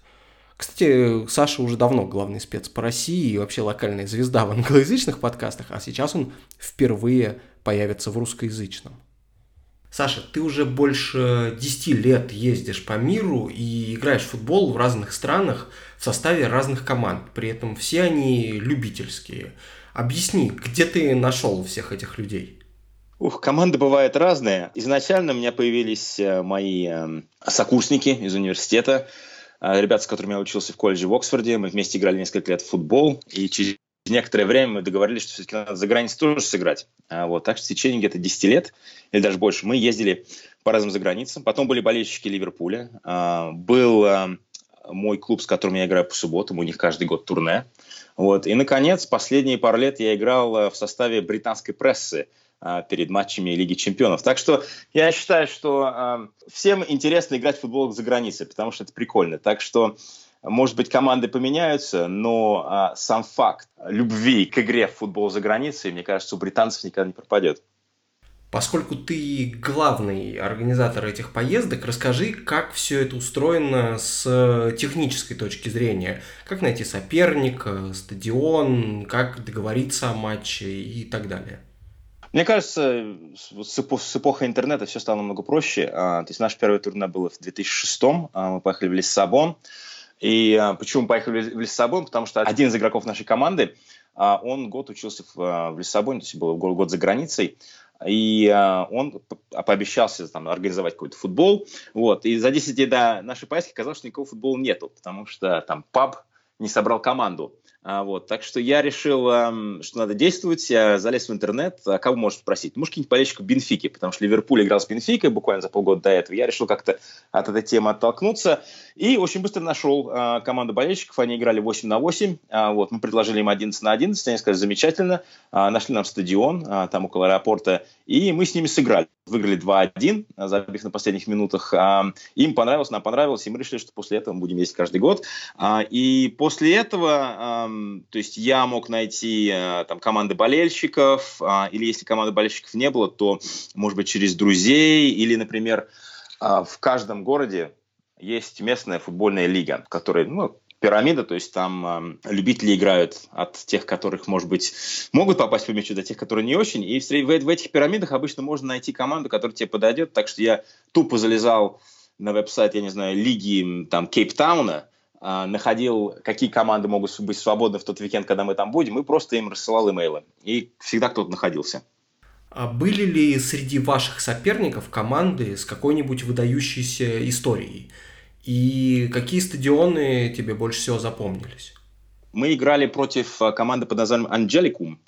Кстати, Саша уже давно главный спец по России и вообще локальная звезда в англоязычных подкастах, а сейчас он впервые появится в русскоязычном. Саша, ты уже больше 10 лет ездишь по миру и играешь в футбол в разных странах в составе разных команд. При этом все они любительские. Объясни, где ты нашел всех этих людей? Команды бывают разные. Изначально у меня появились мои сокурсники из университета. Ребята, с которыми я учился в колледже в Оксфорде. Мы вместе играли несколько лет в футбол. И через некоторое время мы договорились, что все-таки надо за границу тоже сыграть. Вот. Так что в течение где-то 10 лет, или даже больше, мы ездили по разным заграницам. Потом были болельщики Ливерпуля. Был мой клуб, с которым я играю по субботам. У них каждый год турне. Вот. И, наконец, последние пару лет я играл в составе британской прессы перед матчами Лиги Чемпионов. Так что я считаю, что всем интересно играть в футбол за границей, потому что это прикольно. Так что, может быть, команды поменяются, но сам факт любви к игре в футбол за границей, мне кажется, у британцев никогда не пропадет. Поскольку ты главный организатор этих поездок, расскажи, как все это устроено с технической точки зрения. Как найти соперника, стадион, как договориться о матче и так далее. Мне кажется, с эпохой интернета все стало намного проще. То есть наш первый турне был в 2006, мы поехали в Лиссабон. И почему поехали в Лиссабон? Потому что один из игроков нашей команды, он год учился в Лиссабоне, то есть был год за границей, и он пообещался там организовать какой-то футбол. Вот. И за 10 дней до нашей поездки оказалось, что никакого футбола нету, потому что там паб не собрал команду. Вот. Так что я решил, что надо действовать, я залез в интернет, кого можно спросить? Может, какие-нибудь болельщики Бенфики, потому что Ливерпуль играл с Бенфикой буквально за полгода до этого. Я решил как-то от этой темы оттолкнуться и очень быстро нашел команду болельщиков, они играли 8-8, вот. Мы предложили им 11-11, они сказали, замечательно, нашли нам стадион, там около аэропорта, и мы с ними сыграли. Выиграли 2-1, забив на последних минутах. Им понравилось, нам понравилось, и мы решили, что после этого мы будем ездить каждый год. И после этого, то есть я мог найти там команды болельщиков, или если команды болельщиков не было, то, может быть, через друзей, или, например, в каждом городе есть местная футбольная лига, в которой, ну, пирамида, то есть там любители играют от тех, которых, может быть, могут попасть по мячу, до тех, которые не очень. И в этих пирамидах обычно можно найти команду, которая тебе подойдет. Так что я тупо залезал на веб-сайт, я не знаю, лиги там Кейптауна, находил, какие команды могут быть свободны в тот уикенд, когда мы там будем, и просто им рассылал имейлы. И всегда кто-то находился. А были ли среди ваших соперников команды с какой-нибудь выдающейся историей? И какие стадионы тебе больше всего запомнились? Мы играли против команды под названием «Анджеликум».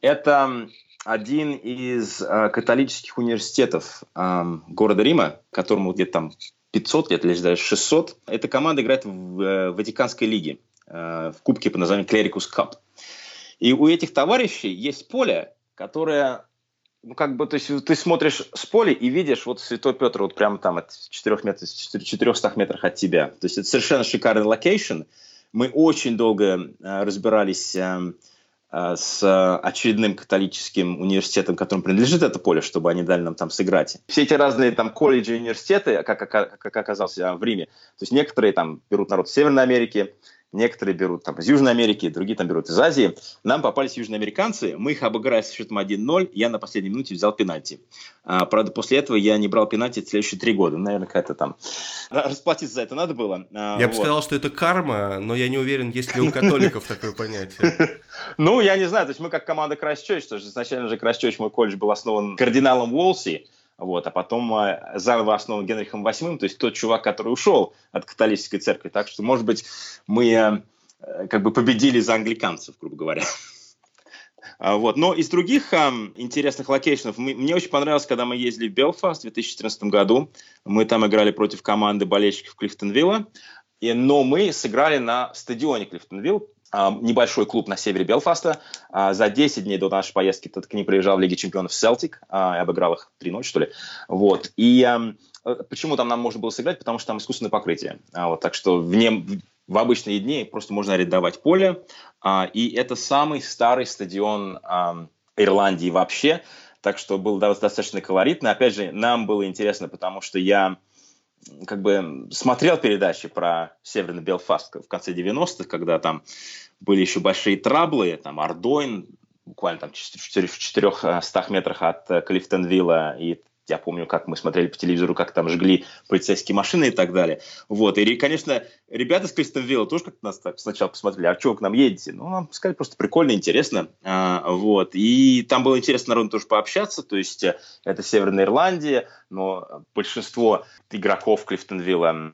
Это один из католических университетов города Рима, которому где-то там 500 лет, или даже 600. Эта команда играет в Ватиканской лиге, в кубке под названием «Клерикус Кап». И у этих товарищей есть поле, которое... Ну, как бы, то есть ты смотришь с поля и видишь вот Святой Петр вот прямо там от 400 метрах от тебя. То есть это совершенно шикарный локейшн. Мы очень долго разбирались с очередным католическим университетом, которому принадлежит это поле, чтобы они дали нам там сыграть. Все эти разные там колледжи, университеты, как оказалось в Риме, то есть некоторые там берут народ из Северной Америки, некоторые берут там из Южной Америки, другие там берут из Азии. Нам попались южноамериканцы, мы их обыграли с счетом 1-0, я на последней минуте взял пенальти. Правда, после этого я не брал пенальти следующие 3 года. Наверное, какая-то там... Расплатиться за это надо было. Я бы сказал, что это карма, но я не уверен, есть ли у католиков такое понятие. Ну, я не знаю, то есть мы как команда Крайстчёрч, потому что изначально же Крайстчёрч, мой колледж, был основан кардиналом Уолси, вот, а потом заново основан Генрихом VIII, то есть тот чувак, который ушел от католической церкви. Так что, может быть, мы как бы победили за англиканцев, грубо говоря. Вот. Но из других интересных локейшнов, мне очень понравилось, когда мы ездили в Белфаст в 2014 году. Мы там играли против команды болельщиков Клифтон-Вилла, но мы сыграли на стадионе Клифтон-Вилл, небольшой клуб на севере Белфаста. За 10 дней до нашей поездки к ним проезжал в Лиге чемпионов Селтик. Я обыграл их 3-0, что ли. Вот. И почему там нам можно было сыграть? Потому что там искусственное покрытие. Вот. Так что в обычные дни просто можно арендовать поле. И это самый старый стадион Ирландии вообще. Так что было достаточно колоритно. Опять же, нам было интересно, потому что я... как бы смотрел передачи про Северный Белфаст в конце 90-х, когда там были еще большие траблы, там Ардойн, буквально там в 400 метрах от Клифтон-Вилла, и я помню, как мы смотрели по телевизору, как там жгли полицейские машины и так далее. Вот. И, конечно, ребята с Клифтон-Вилла тоже как-то нас так сначала посмотрели, а чего вы к нам едете? Ну, нам сказали, просто прикольно, интересно. Вот. И там было интересно народу тоже пообщаться, то есть это Северная Ирландия, но большинство игроков Клифтон-Вилла,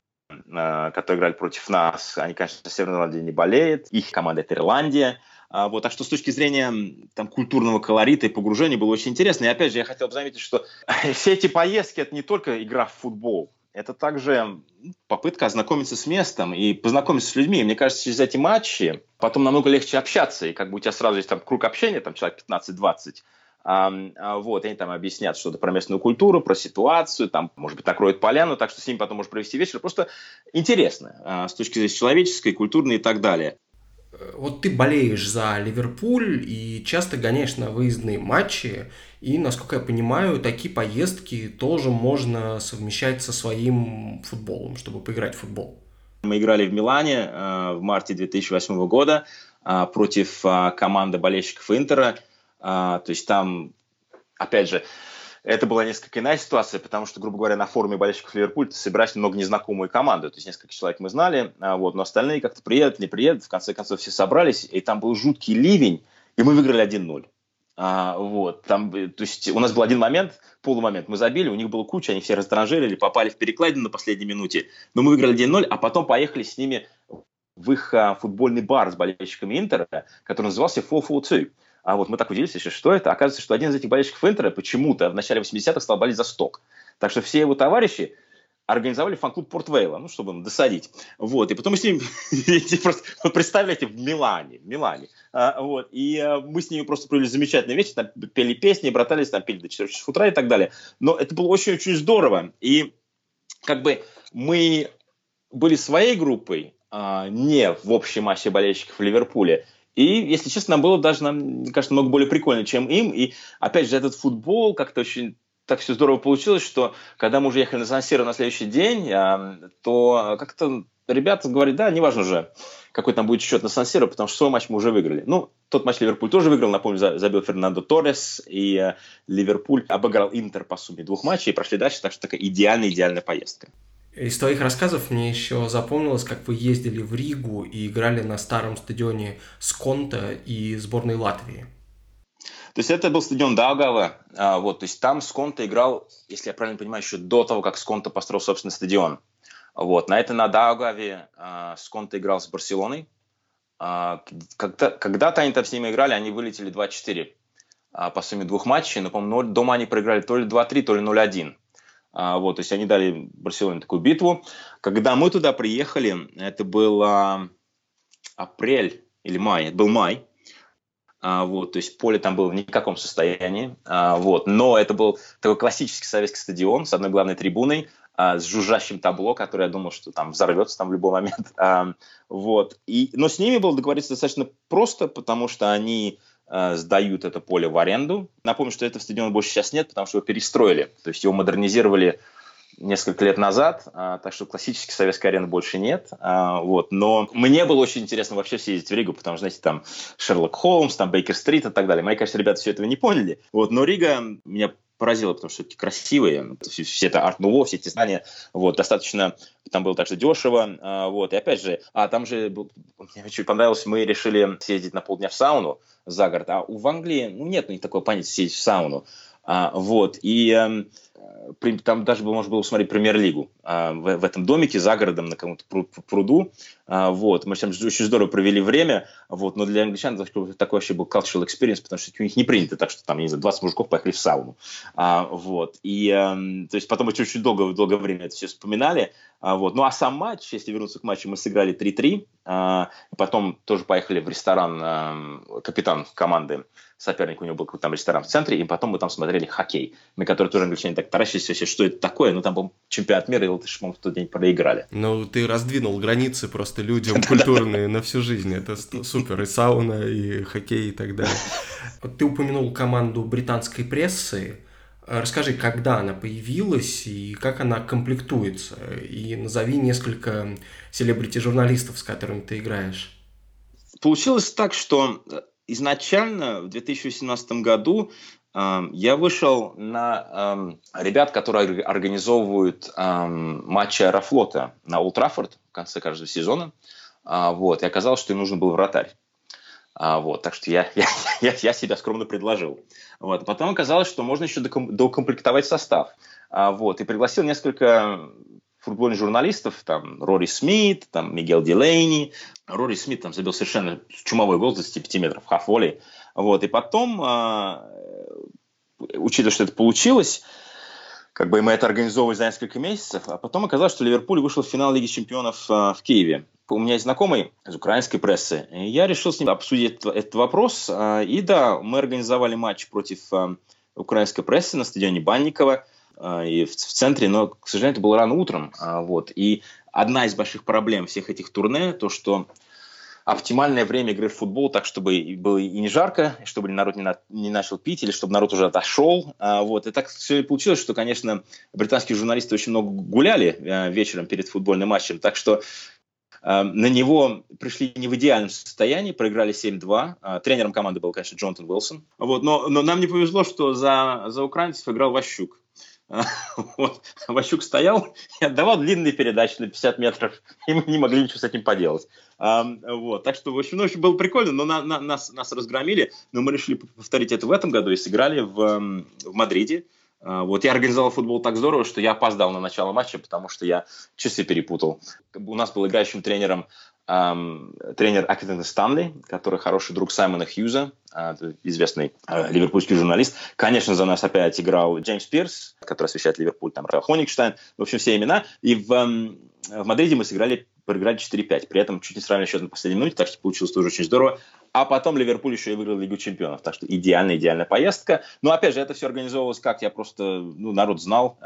которые играли против нас, они, конечно, в Северной Ирландии не болеют, их команда – это Ирландия. Вот, так что с точки зрения там, культурного колорита и погружения было очень интересно. И опять же, я хотел бы заметить, что все эти поездки – это не только игра в футбол, это также попытка ознакомиться с местом и познакомиться с людьми. И мне кажется, через эти матчи потом намного легче общаться. И как бы у тебя сразу есть там, круг общения, там, человек 15-20. Вот, они там объяснят что-то про местную культуру, про ситуацию, там, может быть, накроют поляну, так что с ними потом можешь провести вечер. Просто интересно с точки зрения человеческой, культурной и так далее. Вот ты болеешь за Ливерпуль и часто гоняешь на выездные матчи, и, насколько я понимаю, такие поездки тоже можно совмещать со своим футболом, чтобы поиграть в футбол. Мы играли в Милане в марте 2008 года против команды болельщиков Интера. То есть там, опять же, это была несколько иная ситуация, потому что, грубо говоря, на форуме болельщиков Ливерпуля ты собираешь много незнакомую команду. То есть несколько человек мы знали, вот, но остальные как-то приедут, не приедут. В конце концов все собрались, и там был жуткий ливень, и мы выиграли 1-0. Вот, там, то есть у нас был один момент, полумомент, мы забили, у них была куча, они все растранжирили, попали в перекладину на последней минуте. Но мы выиграли 1-0, а потом поехали с ними в их футбольный бар с болельщиками Интера, который назывался «Фо-фо-цю». А вот мы так удивились еще, что это. Оказывается, что один из этих болельщиков Интера почему-то в начале 80-х стал болеть за Сток. Так что все его товарищи организовали фан-клуб Порт-Вейла, ну, чтобы им досадить. Вот. И потом мы с ними просто, представляете, в Милане. Вот. И мы с ними просто провели замечательный вечер, там пели песни, братались, там пели до 4 часов утра и так далее. Но это было очень-очень здорово. И как бы мы были своей группой, не в общей массе болельщиков в Ливерпуле. И, если честно, нам было даже, мне кажется, много более прикольно, чем им. И, опять же, этот футбол как-то очень так все здорово получилось, что когда мы уже ехали на Сан-Сиро на следующий день, то как-то ребята говорят, да, неважно уже, какой там будет счет на Сан-Сиро, потому что свой матч мы уже выиграли. Ну, тот матч Ливерпуль тоже выиграл, напомню, забил Фернандо Торрес, и Ливерпуль обыграл Интер по сумме 2 матчей и прошли дальше, так что такая идеальная поездка. Из твоих рассказов мне еще запомнилось, как вы ездили в Ригу и играли на старом стадионе Сконта и сборной Латвии. То есть это был стадион Даугавы, вот, то есть там Сконте играл, если я правильно понимаю, еще до того, как Сконте построил собственный стадион. Вот, на Даугаве Сконте играл с Барселоной. Когда-то они там с ними играли, они вылетели 2-4 по сумме двух матчей, но, по-моему, дома они проиграли то ли 2-3, то ли 0-1. Вот, то есть они дали Барселоне такую битву. Когда мы туда приехали, это был апрель или май, это был май. Вот, то есть поле там было в никаком состоянии, вот, но это был такой классический советский стадион с одной главной трибуной, с жужжащим табло, которое я думал, что там взорвется там в любой момент, вот, но с ними было договориться достаточно просто, потому что они сдают это поле в аренду. Напомню, что этого стадиона больше сейчас нет, потому что его перестроили, то есть его модернизировали несколько лет назад, так что классической советской арены больше нет, вот, но мне было очень интересно вообще съездить в Ригу, потому что, знаете, там Шерлок Холмс, там Бейкер-стрит и так далее, мои, конечно, ребята все этого не поняли, вот, но Рига меня поразила, потому что такие красивые, все это арт-нуво, все эти здания, вот, достаточно, там было также дешево, вот, и опять же, там же, мне очень понравилось, мы решили съездить на полдня в сауну за город, а в Англии, ну, нет у них такого понятия съездить в сауну, вот, и... Там даже можно было смотреть премьер-лигу в этом домике за городом на каком-то пруду. Вот. Мы там очень здорово провели время, вот. Но для англичан такой вообще был cultural experience, потому что у них не принято так, что там, не знаю, 20 мужиков поехали в сауну. Вот. И, то есть потом мы очень долгое время это все вспоминали. Вот. Ну а сам матч, если вернуться к матчу, мы сыграли 3-3. Потом тоже поехали в ресторан, капитан команды, соперник, у него был какой-то там ресторан в центре, и потом мы там смотрели хоккей, на который тоже англичане так таращились вообще, что это такое, ну там был чемпионат мира, и латыши, по-моему, в тот день проиграли. Ну, ты раздвинул границы просто людям культурные на всю жизнь, это супер, и сауна, и хоккей, и так далее. Ты упомянул команду британской прессы, расскажи, когда она появилась, и как она комплектуется, и назови несколько селебрити-журналистов, с которыми ты играешь. Получилось так, что... Изначально в 2018 году я вышел на ребят, которые организовывают матчи Аэрофлота на Олд Траффорд в конце каждого сезона. Вот, и оказалось, что им нужен был вратарь. Вот, так что я себя скромно предложил. Вот, потом оказалось, что можно еще докомплектовать состав. Вот, и пригласил несколько... футбольных журналистов, там, Рори Смит, там, Мигел Дилейни. Рори Смит там забил совершенно чумовой гол с 25 метров, хаф-волей. Вот, и потом, учитывая, что это получилось, как бы мы это организовывали за несколько месяцев, а потом оказалось, что Ливерпуль вышел в финал Лиги Чемпионов в Киеве. У меня есть знакомый из украинской прессы, и я решил с ним обсудить этот вопрос, и да, мы организовали матч против украинской прессы на стадионе Банникова, и в центре, но, к сожалению, это было рано утром. Вот. И одна из больших проблем всех этих турне, то, что оптимальное время игры в футбол так, чтобы было и не жарко, чтобы народ не начал пить, или чтобы народ уже отошел. Вот. И так все и получилось, что, конечно, британские журналисты очень много гуляли вечером перед футбольным матчем, так что на него пришли не в идеальном состоянии, проиграли 7-2. Тренером команды был, конечно, Джонатан Уилсон. Вот. Но нам не повезло, что за украинцев играл Ващук. Вот. Ващук стоял и отдавал длинные передачи на 50 метров, и мы не могли ничего с этим поделать. Вот. Так что, в общем, было прикольно, но нас разгромили, но мы решили повторить это в этом году и сыграли в Мадриде. Вот я организовал футбол так здорово, что я опоздал на начало матча, потому что я часы перепутал. У нас был играющим тренером тренер Аквитана Станли, который хороший друг Саймона Хьюза, известный ливерпульский журналист. Конечно, за нас опять играл Джеймс Пирс, который освещает Ливерпуль, там Хоникштайн, в общем, все имена. И в Мадриде мы проиграли 4-5, при этом чуть не сравнили счет на последней минуте, так что получилось тоже очень здорово. А потом Ливерпуль еще и выиграл Лигу Чемпионов, так что идеальная поездка. Но опять же, это все организовывалось как, я просто, народ знал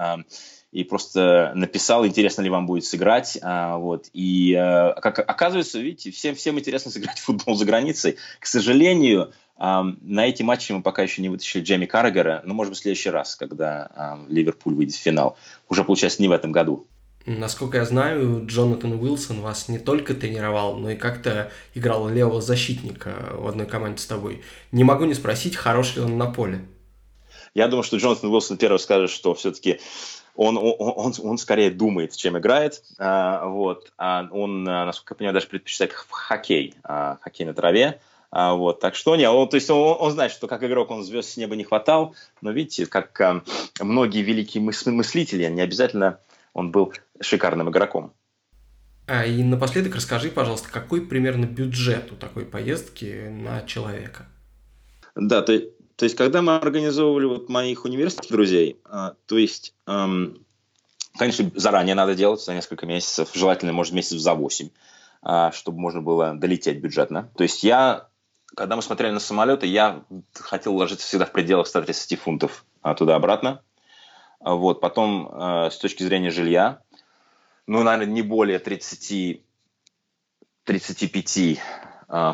и просто написал, интересно ли вам будет сыграть. Вот. И как оказывается, видите, всем интересно сыграть в футбол за границей. К сожалению, на эти матчи мы пока еще не вытащили Джейми Каррагера, но, может быть, в следующий раз, когда Ливерпуль выйдет в финал. Уже, получается, не в этом году. Насколько я знаю, Джонатан Уилсон вас не только тренировал, но и как-то играл левого защитника в одной команде с тобой. Не могу не спросить, хорош ли он на поле. Я думаю, что Джонатан Уилсон первый скажет, что все-таки он скорее думает, чем играет. Вот. Он, насколько я понимаю, даже предпочитает хоккей на траве. Вот, так что нет, он, то есть он знает, что как игрок он звезд с неба не хватал, но видите, как многие великие мыслители, не обязательно он был шикарным игроком. А и напоследок расскажи, пожалуйста, какой примерно бюджет у такой поездки на человека? Да, то есть когда мы организовывали вот моих университетских друзей, то есть, конечно, заранее надо делать, за несколько месяцев, желательно, может, месяцев за 8, чтобы можно было долететь бюджетно. То есть я, когда мы смотрели на самолеты, я хотел уложиться всегда в пределах 130 фунтов туда-обратно. Вот, потом, с точки зрения жилья, ну, наверное, не более 30-35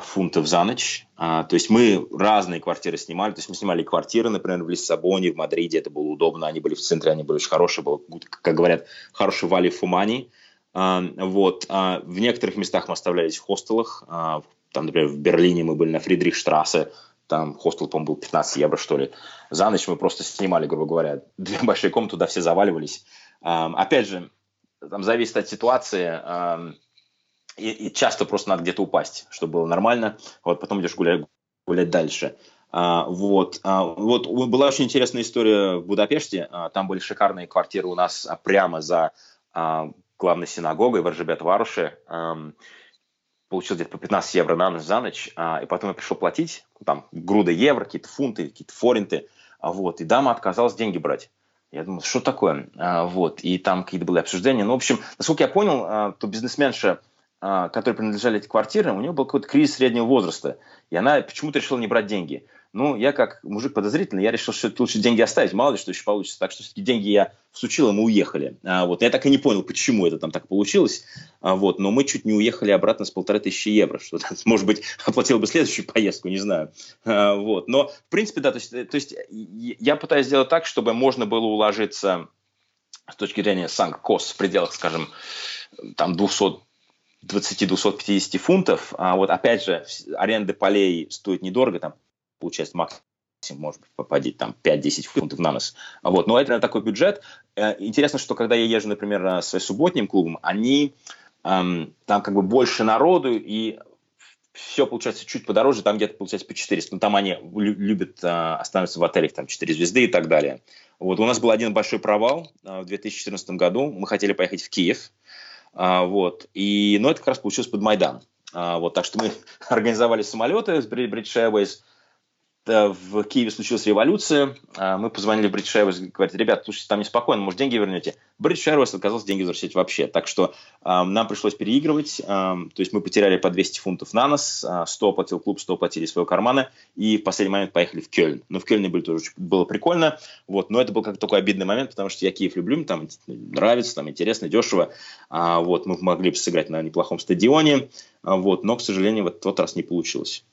фунтов за ночь. То есть мы разные квартиры снимали. То есть мы снимали квартиры, например, в Лиссабоне, в Мадриде. Это было удобно. Они были в центре, они были очень хорошие. Было, как говорят, хороший value for money. Вот. В некоторых местах мы оставлялись в хостелах. Там, например, в Берлине мы были на Фридрихштрассе. Там хостел, по-моему, был 15 евро, что ли. За ночь мы просто снимали, грубо говоря, две большие комнаты, туда все заваливались. Опять же, там зависит от ситуации, и часто просто надо где-то упасть, чтобы было нормально, вот, потом идешь гулять дальше. Вот была очень интересная история в Будапеште, там были шикарные квартиры у нас прямо за главной синагогой в Ржебет-Варуше, получил где-то по 15 евро на ночь, за ночь, и потом я пришел платить, там груда евро, какие-то фунты, какие-то форинты, вот, и дама отказалась деньги брать. Я думал, что такое? Вот, и там какие-то были обсуждения. Ну, в общем, насколько я понял, то бизнесменша, которой принадлежали эти квартиры, у нее был какой-то кризис среднего возраста, и она почему-то решила не брать деньги. Ну, я как мужик подозрительный, я решил, что лучше деньги оставить, мало ли что еще получится. Так что все-таки деньги я всучил, и мы уехали. Вот, я так и не понял, почему это там так получилось. Вот, но мы чуть не уехали обратно с 1500 евро, что, может быть, оплатил бы следующую поездку, не знаю. Вот, но, в принципе, да, то есть я пытаюсь сделать так, чтобы можно было уложиться с точки зрения санк-кост в пределах, скажем, там 220-250 фунтов. А вот, опять же, аренда полей стоит недорого, там, получается, максимум может попадить там 5-10 фунтов на нос. Вот. Но это, наверное, такой бюджет. Интересно, что когда я езжу, например, с своим субботним клубом, они там как бы больше народу, и все получается чуть подороже, там где-то получается по 400. Но там они любят останавливаться в отелях, там 4 звезды и так далее. Вот. У нас был один большой провал в 2014 году. Мы хотели поехать в Киев. Вот. Но это как раз получилось под Майдан. Вот. Так что мы организовали самолеты с British Airways. В Киеве случилась революция, мы позвонили в British Airways, говорят, ребят, слушайте, там неспокойно, может, деньги вернете? British Airways отказался деньги возвращать вообще, так что нам пришлось переигрывать, то есть мы потеряли по 200 фунтов на нос, 100 оплатил клуб, 100 платили из своего кармана, и в последний момент поехали в Кёльн. Но в Кёльне тоже было прикольно, вот, но это был как такой обидный момент, потому что я Киев люблю, там нравится, там интересно, дешево, вот, мы могли бы сыграть на неплохом стадионе, вот, но, к сожалению, в тот раз не получилось.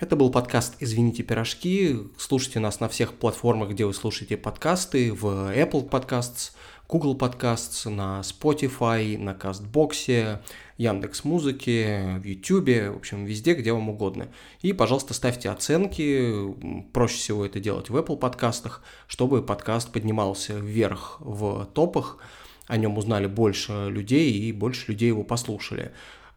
Это был подкаст «Извините, пирожки». Слушайте нас на всех платформах, где вы слушаете подкасты. В Apple Podcasts, Google Podcasts, на Spotify, на Кастбоксе, Яндекс.Музыке, в YouTube. В общем, везде, где вам угодно. И, пожалуйста, ставьте оценки. Проще всего это делать в Apple подкастах, чтобы подкаст поднимался вверх в топах. О нем узнали больше людей и больше людей его послушали.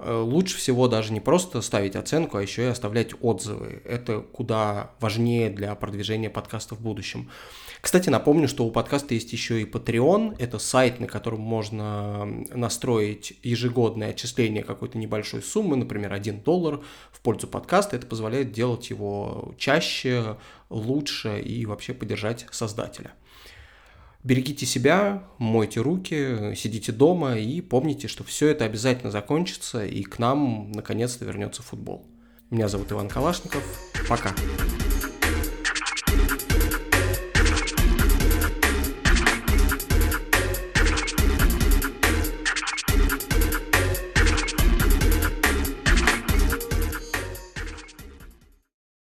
Лучше всего даже не просто ставить оценку, а еще и оставлять отзывы. Это куда важнее для продвижения подкаста в будущем. Кстати, напомню, что у подкаста есть еще и Patreon. Это сайт, на котором можно настроить ежегодное отчисление какой-то небольшой суммы, например, $1 в пользу подкаста. Это позволяет делать его чаще, лучше и вообще поддержать создателя. Берегите себя, мойте руки, сидите дома и помните, что все это обязательно закончится и к нам наконец-то вернется футбол. Меня зовут Иван Калашников. Пока.